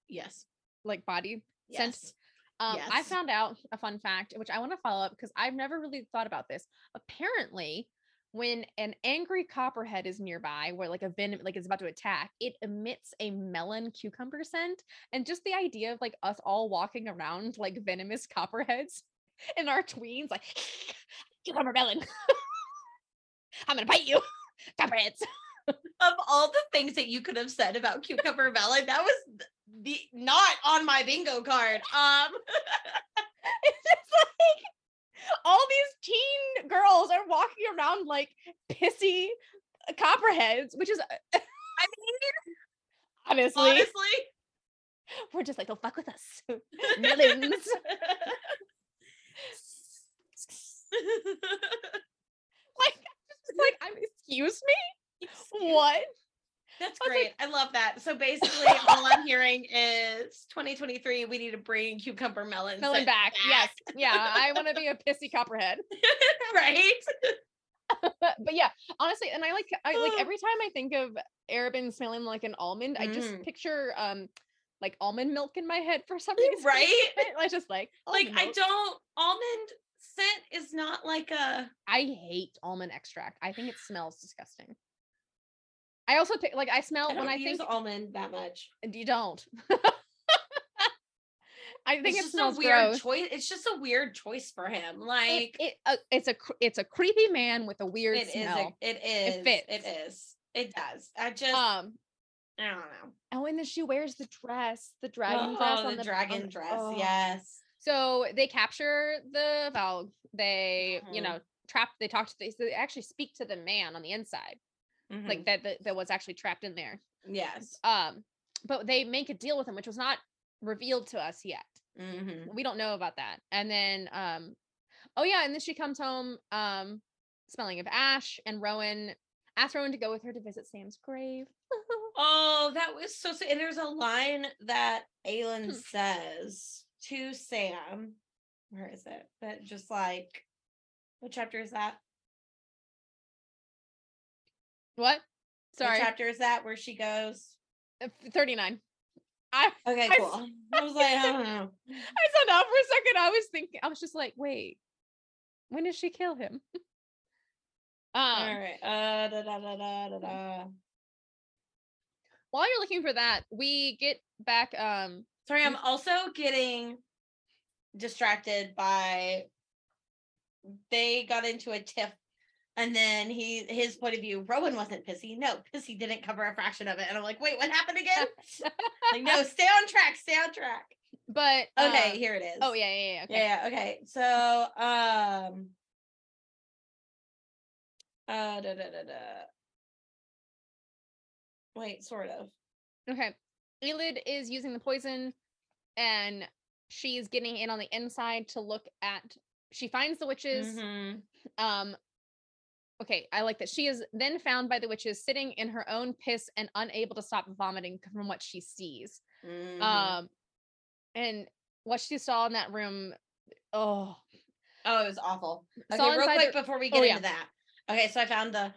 Yes. Like body scents? Yes. I found out a fun fact, which I want to follow up because I've never really thought about this. Apparently, when an angry copperhead is nearby, where like a venom, like it's about to attack, it emits a melon cucumber scent. And just the idea of like us all walking around like venomous copperheads in our tweens, like cucumber melon. I'm gonna bite you, copperheads. Of all the things that you could have said about cucumber melon, that was the not on my bingo card. It's just like all these teen girls are walking around like pissy copperheads, which is, I mean, honestly, we're just like, don't fuck with us, melons. Like, I'm, excuse me? What? That's great. Like, I love that. So basically, all I'm hearing is 2023, we need to bring cucumber melon back. Yes. Yeah. I want to be a pissy copperhead. Right. But yeah, honestly, and I like every time I think of Arobynn smelling like an almond, I just picture like almond milk in my head for some reason. Right. I just like milk. I don't almond. Scent is not like a. I hate almond extract. I think it smells disgusting. I also like I smell I don't when I use think almond that much. You don't. I think it's just a weird gross. Choice. It's just a weird choice for him. Like it's a creepy man with a weird smell. It is. It fits. It is. It does. I just. I don't know. Oh, and then she wears the dress, the dragon dress on the dragon dress. Oh. Yes. So they capture the Valg. They, they talk to, they actually speak to the man on the inside, like that was actually trapped in there. Yes. But they make a deal with him, which was not revealed to us yet. Mm-hmm. We don't know about that. And then, and then she comes home, smelling of ash, and Rowan asked Rowan to go with her to visit Sam's grave. Oh, that was so. And there's a line that Aelin says to Sam, where is it? But just like, what chapter is that? What? Sorry. What chapter is that where she goes? 39. Okay, cool. I was like, I don't know. I said that for a second. I was just like, wait, when did she kill him? All right. While you're looking for that, we get back. Sorry, I'm also getting distracted by they got into a tiff, and then his point of view, Rowan wasn't pissy. No, pissy didn't cover a fraction of it. And I'm like, wait, what happened again? Like, no, stay on track. But okay, here it is. Oh yeah. Okay. Yeah, okay. So wait, sort of. Okay. Elide is using the poison, and she's getting in on the inside to look at. She finds the witches. Mm-hmm. Okay, I like that. She is then found by the witches sitting in her own piss and unable to stop vomiting from what she sees. Mm-hmm. And what she saw in that room. Oh, it was awful. Okay, real quick before we get into that. Okay, so I found the.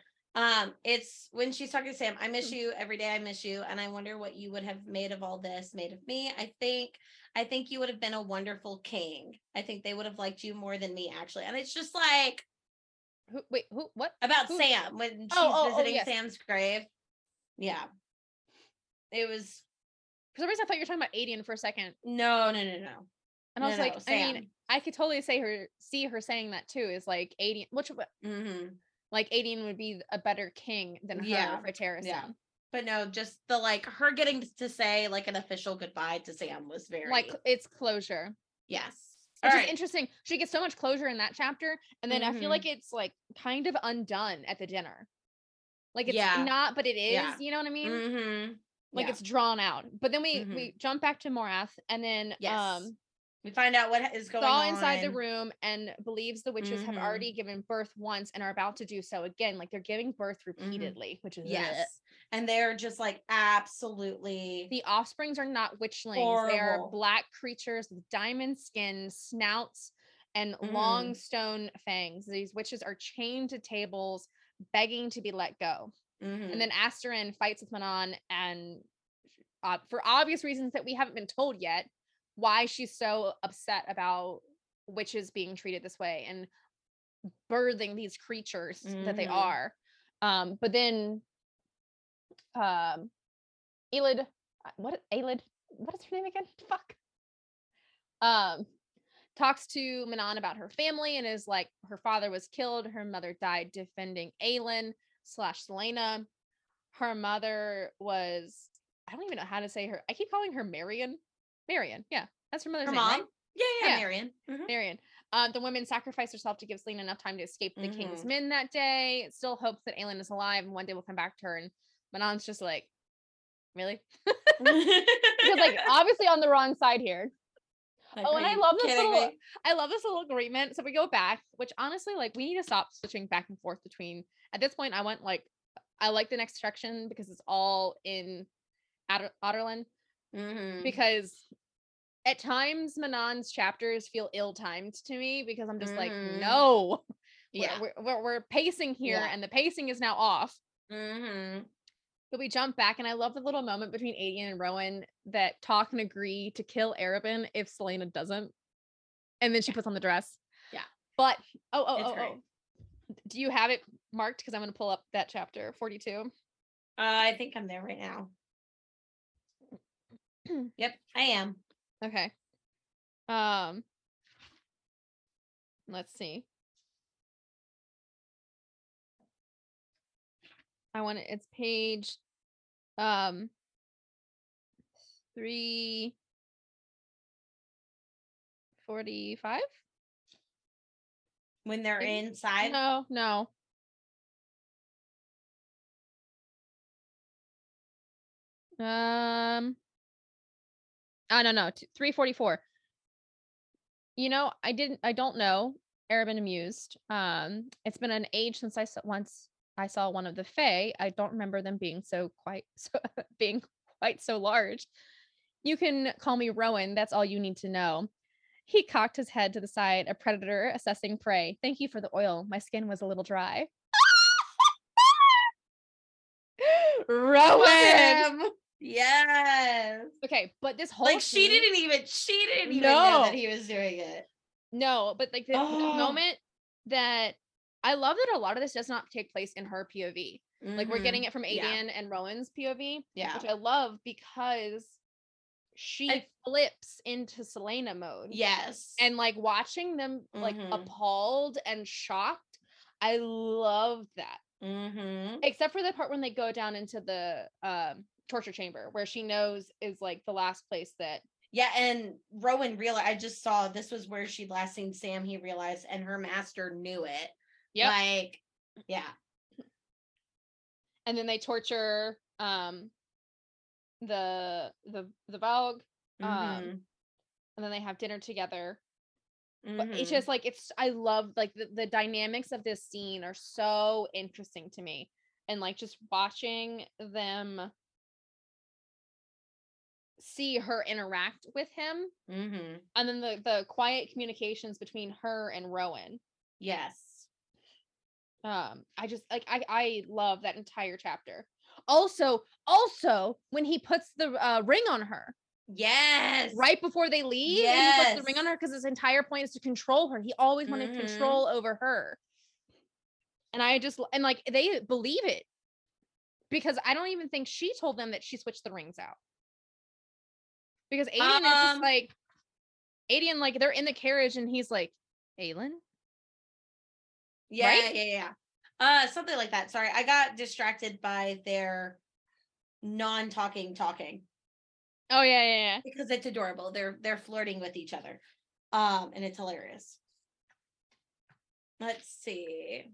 It's when she's talking to Sam, I miss you every day. I miss you. And I wonder what you would have made of all this, made of me. I think you would have been a wonderful king. I think they would have liked you more than me, actually. And it's just like, what about who? Sam, when she's visiting Sam's grave. Yeah. It was. For some reason, I thought you were talking about Aedion for a second. No. And I was like, Sam. I mean, I could totally see her saying that too, is like Aedion, which, like Aedion would be a better king than her for Terrasen. Yeah. But no, just the like her getting to say like an official goodbye to Sam was very like it's closure. Yes. Which is interesting. She gets so much closure in that chapter. And then I feel like it's like kind of undone at the dinner. Like it's not, but it is, you know what I mean? Mm-hmm. Like it's drawn out. But then we jump back to Morath, and then we find out what is going on inside the room, and believes the witches have already given birth once and are about to do so again. Like they're giving birth repeatedly, which is it. And they're just like, absolutely. The offsprings are not witchlings. Horrible. They are black creatures with diamond skin, snouts, and long stone fangs. These witches are chained to tables, begging to be let go. And then Asterin fights with Manon, and for obvious reasons that we haven't been told yet, why she's so upset about witches being treated this way and birthing these creatures that they are. But then Elide, what is her name again? Fuck. Talks to Manon about her family, and is like, her father was killed, her mother died defending Aelin/Selena. Her mother was, I don't even know how to say her. I keep calling her Marion. Marion, yeah, that's her mother's name, mom. Right? Yeah, Marion. Marion. The women sacrificed herself to give Selena enough time to escape the king's men that day. It still hopes that Aelin is alive and one day will come back to her. And Manon's just like, really? Because like obviously on the wrong side here. And I love this little agreement. So we go back, which honestly, like, we need to stop switching back and forth between. At this point, I want I like the next section because it's all in Otterland. Because at times Manon's chapters feel ill-timed to me because I'm just like, no, we're pacing here, and the pacing is now off. But we jump back, and I love the little moment between Aedion and Rowan that talk and agree to kill Arobynn if Selena doesn't, and then she puts on the dress. Yeah, but do you have it marked? Because I'm going to pull up that chapter 42. I think I'm there right now. Yep, I am. Okay. Let's see. It's page 345. When they're inside? No. Oh, no, 344. I don't know. Arobynn amused. It's been an age since I saw one of the Fae. I don't remember them being so large. You can call me Rowan. That's all you need to know. He cocked his head to the side, a predator assessing prey. Thank you for the oil. My skin was a little dry. Rowan. Yes. Okay, but this whole scene, she didn't even know that he was doing it. No, but like the moment that I love that a lot of this does not take place in her POV. Like we're getting it from Aedion and Rowan's POV, which I love because she flips into Selena mode. Yes, and like watching them like appalled and shocked. I love that. Except for the part when they go down into the torture chamber, where she knows is like the last place that and Rowan realized. I just saw this was where she'd last seen Sam, he realized, and her master knew it. And then they torture the Valg, and then they have dinner together. But it's just like, I love like the dynamics of this scene are so interesting to me, and like just watching them see her interact with him, and then the quiet communications between her and Rowan. Yes. I just like I love that entire chapter. Also when he puts the ring on her. Yes. Right before they leave, he puts the ring on her because his entire point is to control her. He always wanted control over her. And like they believe it, because I don't even think she told them that she switched the rings out. Because Aedion is just like, Aedion, like they're in the carriage and he's like, Aelin? Yeah, right? Yeah. Something like that. Sorry, I got distracted by their talking. Oh yeah. Because it's adorable. They're flirting with each other. And it's hilarious. Let's see.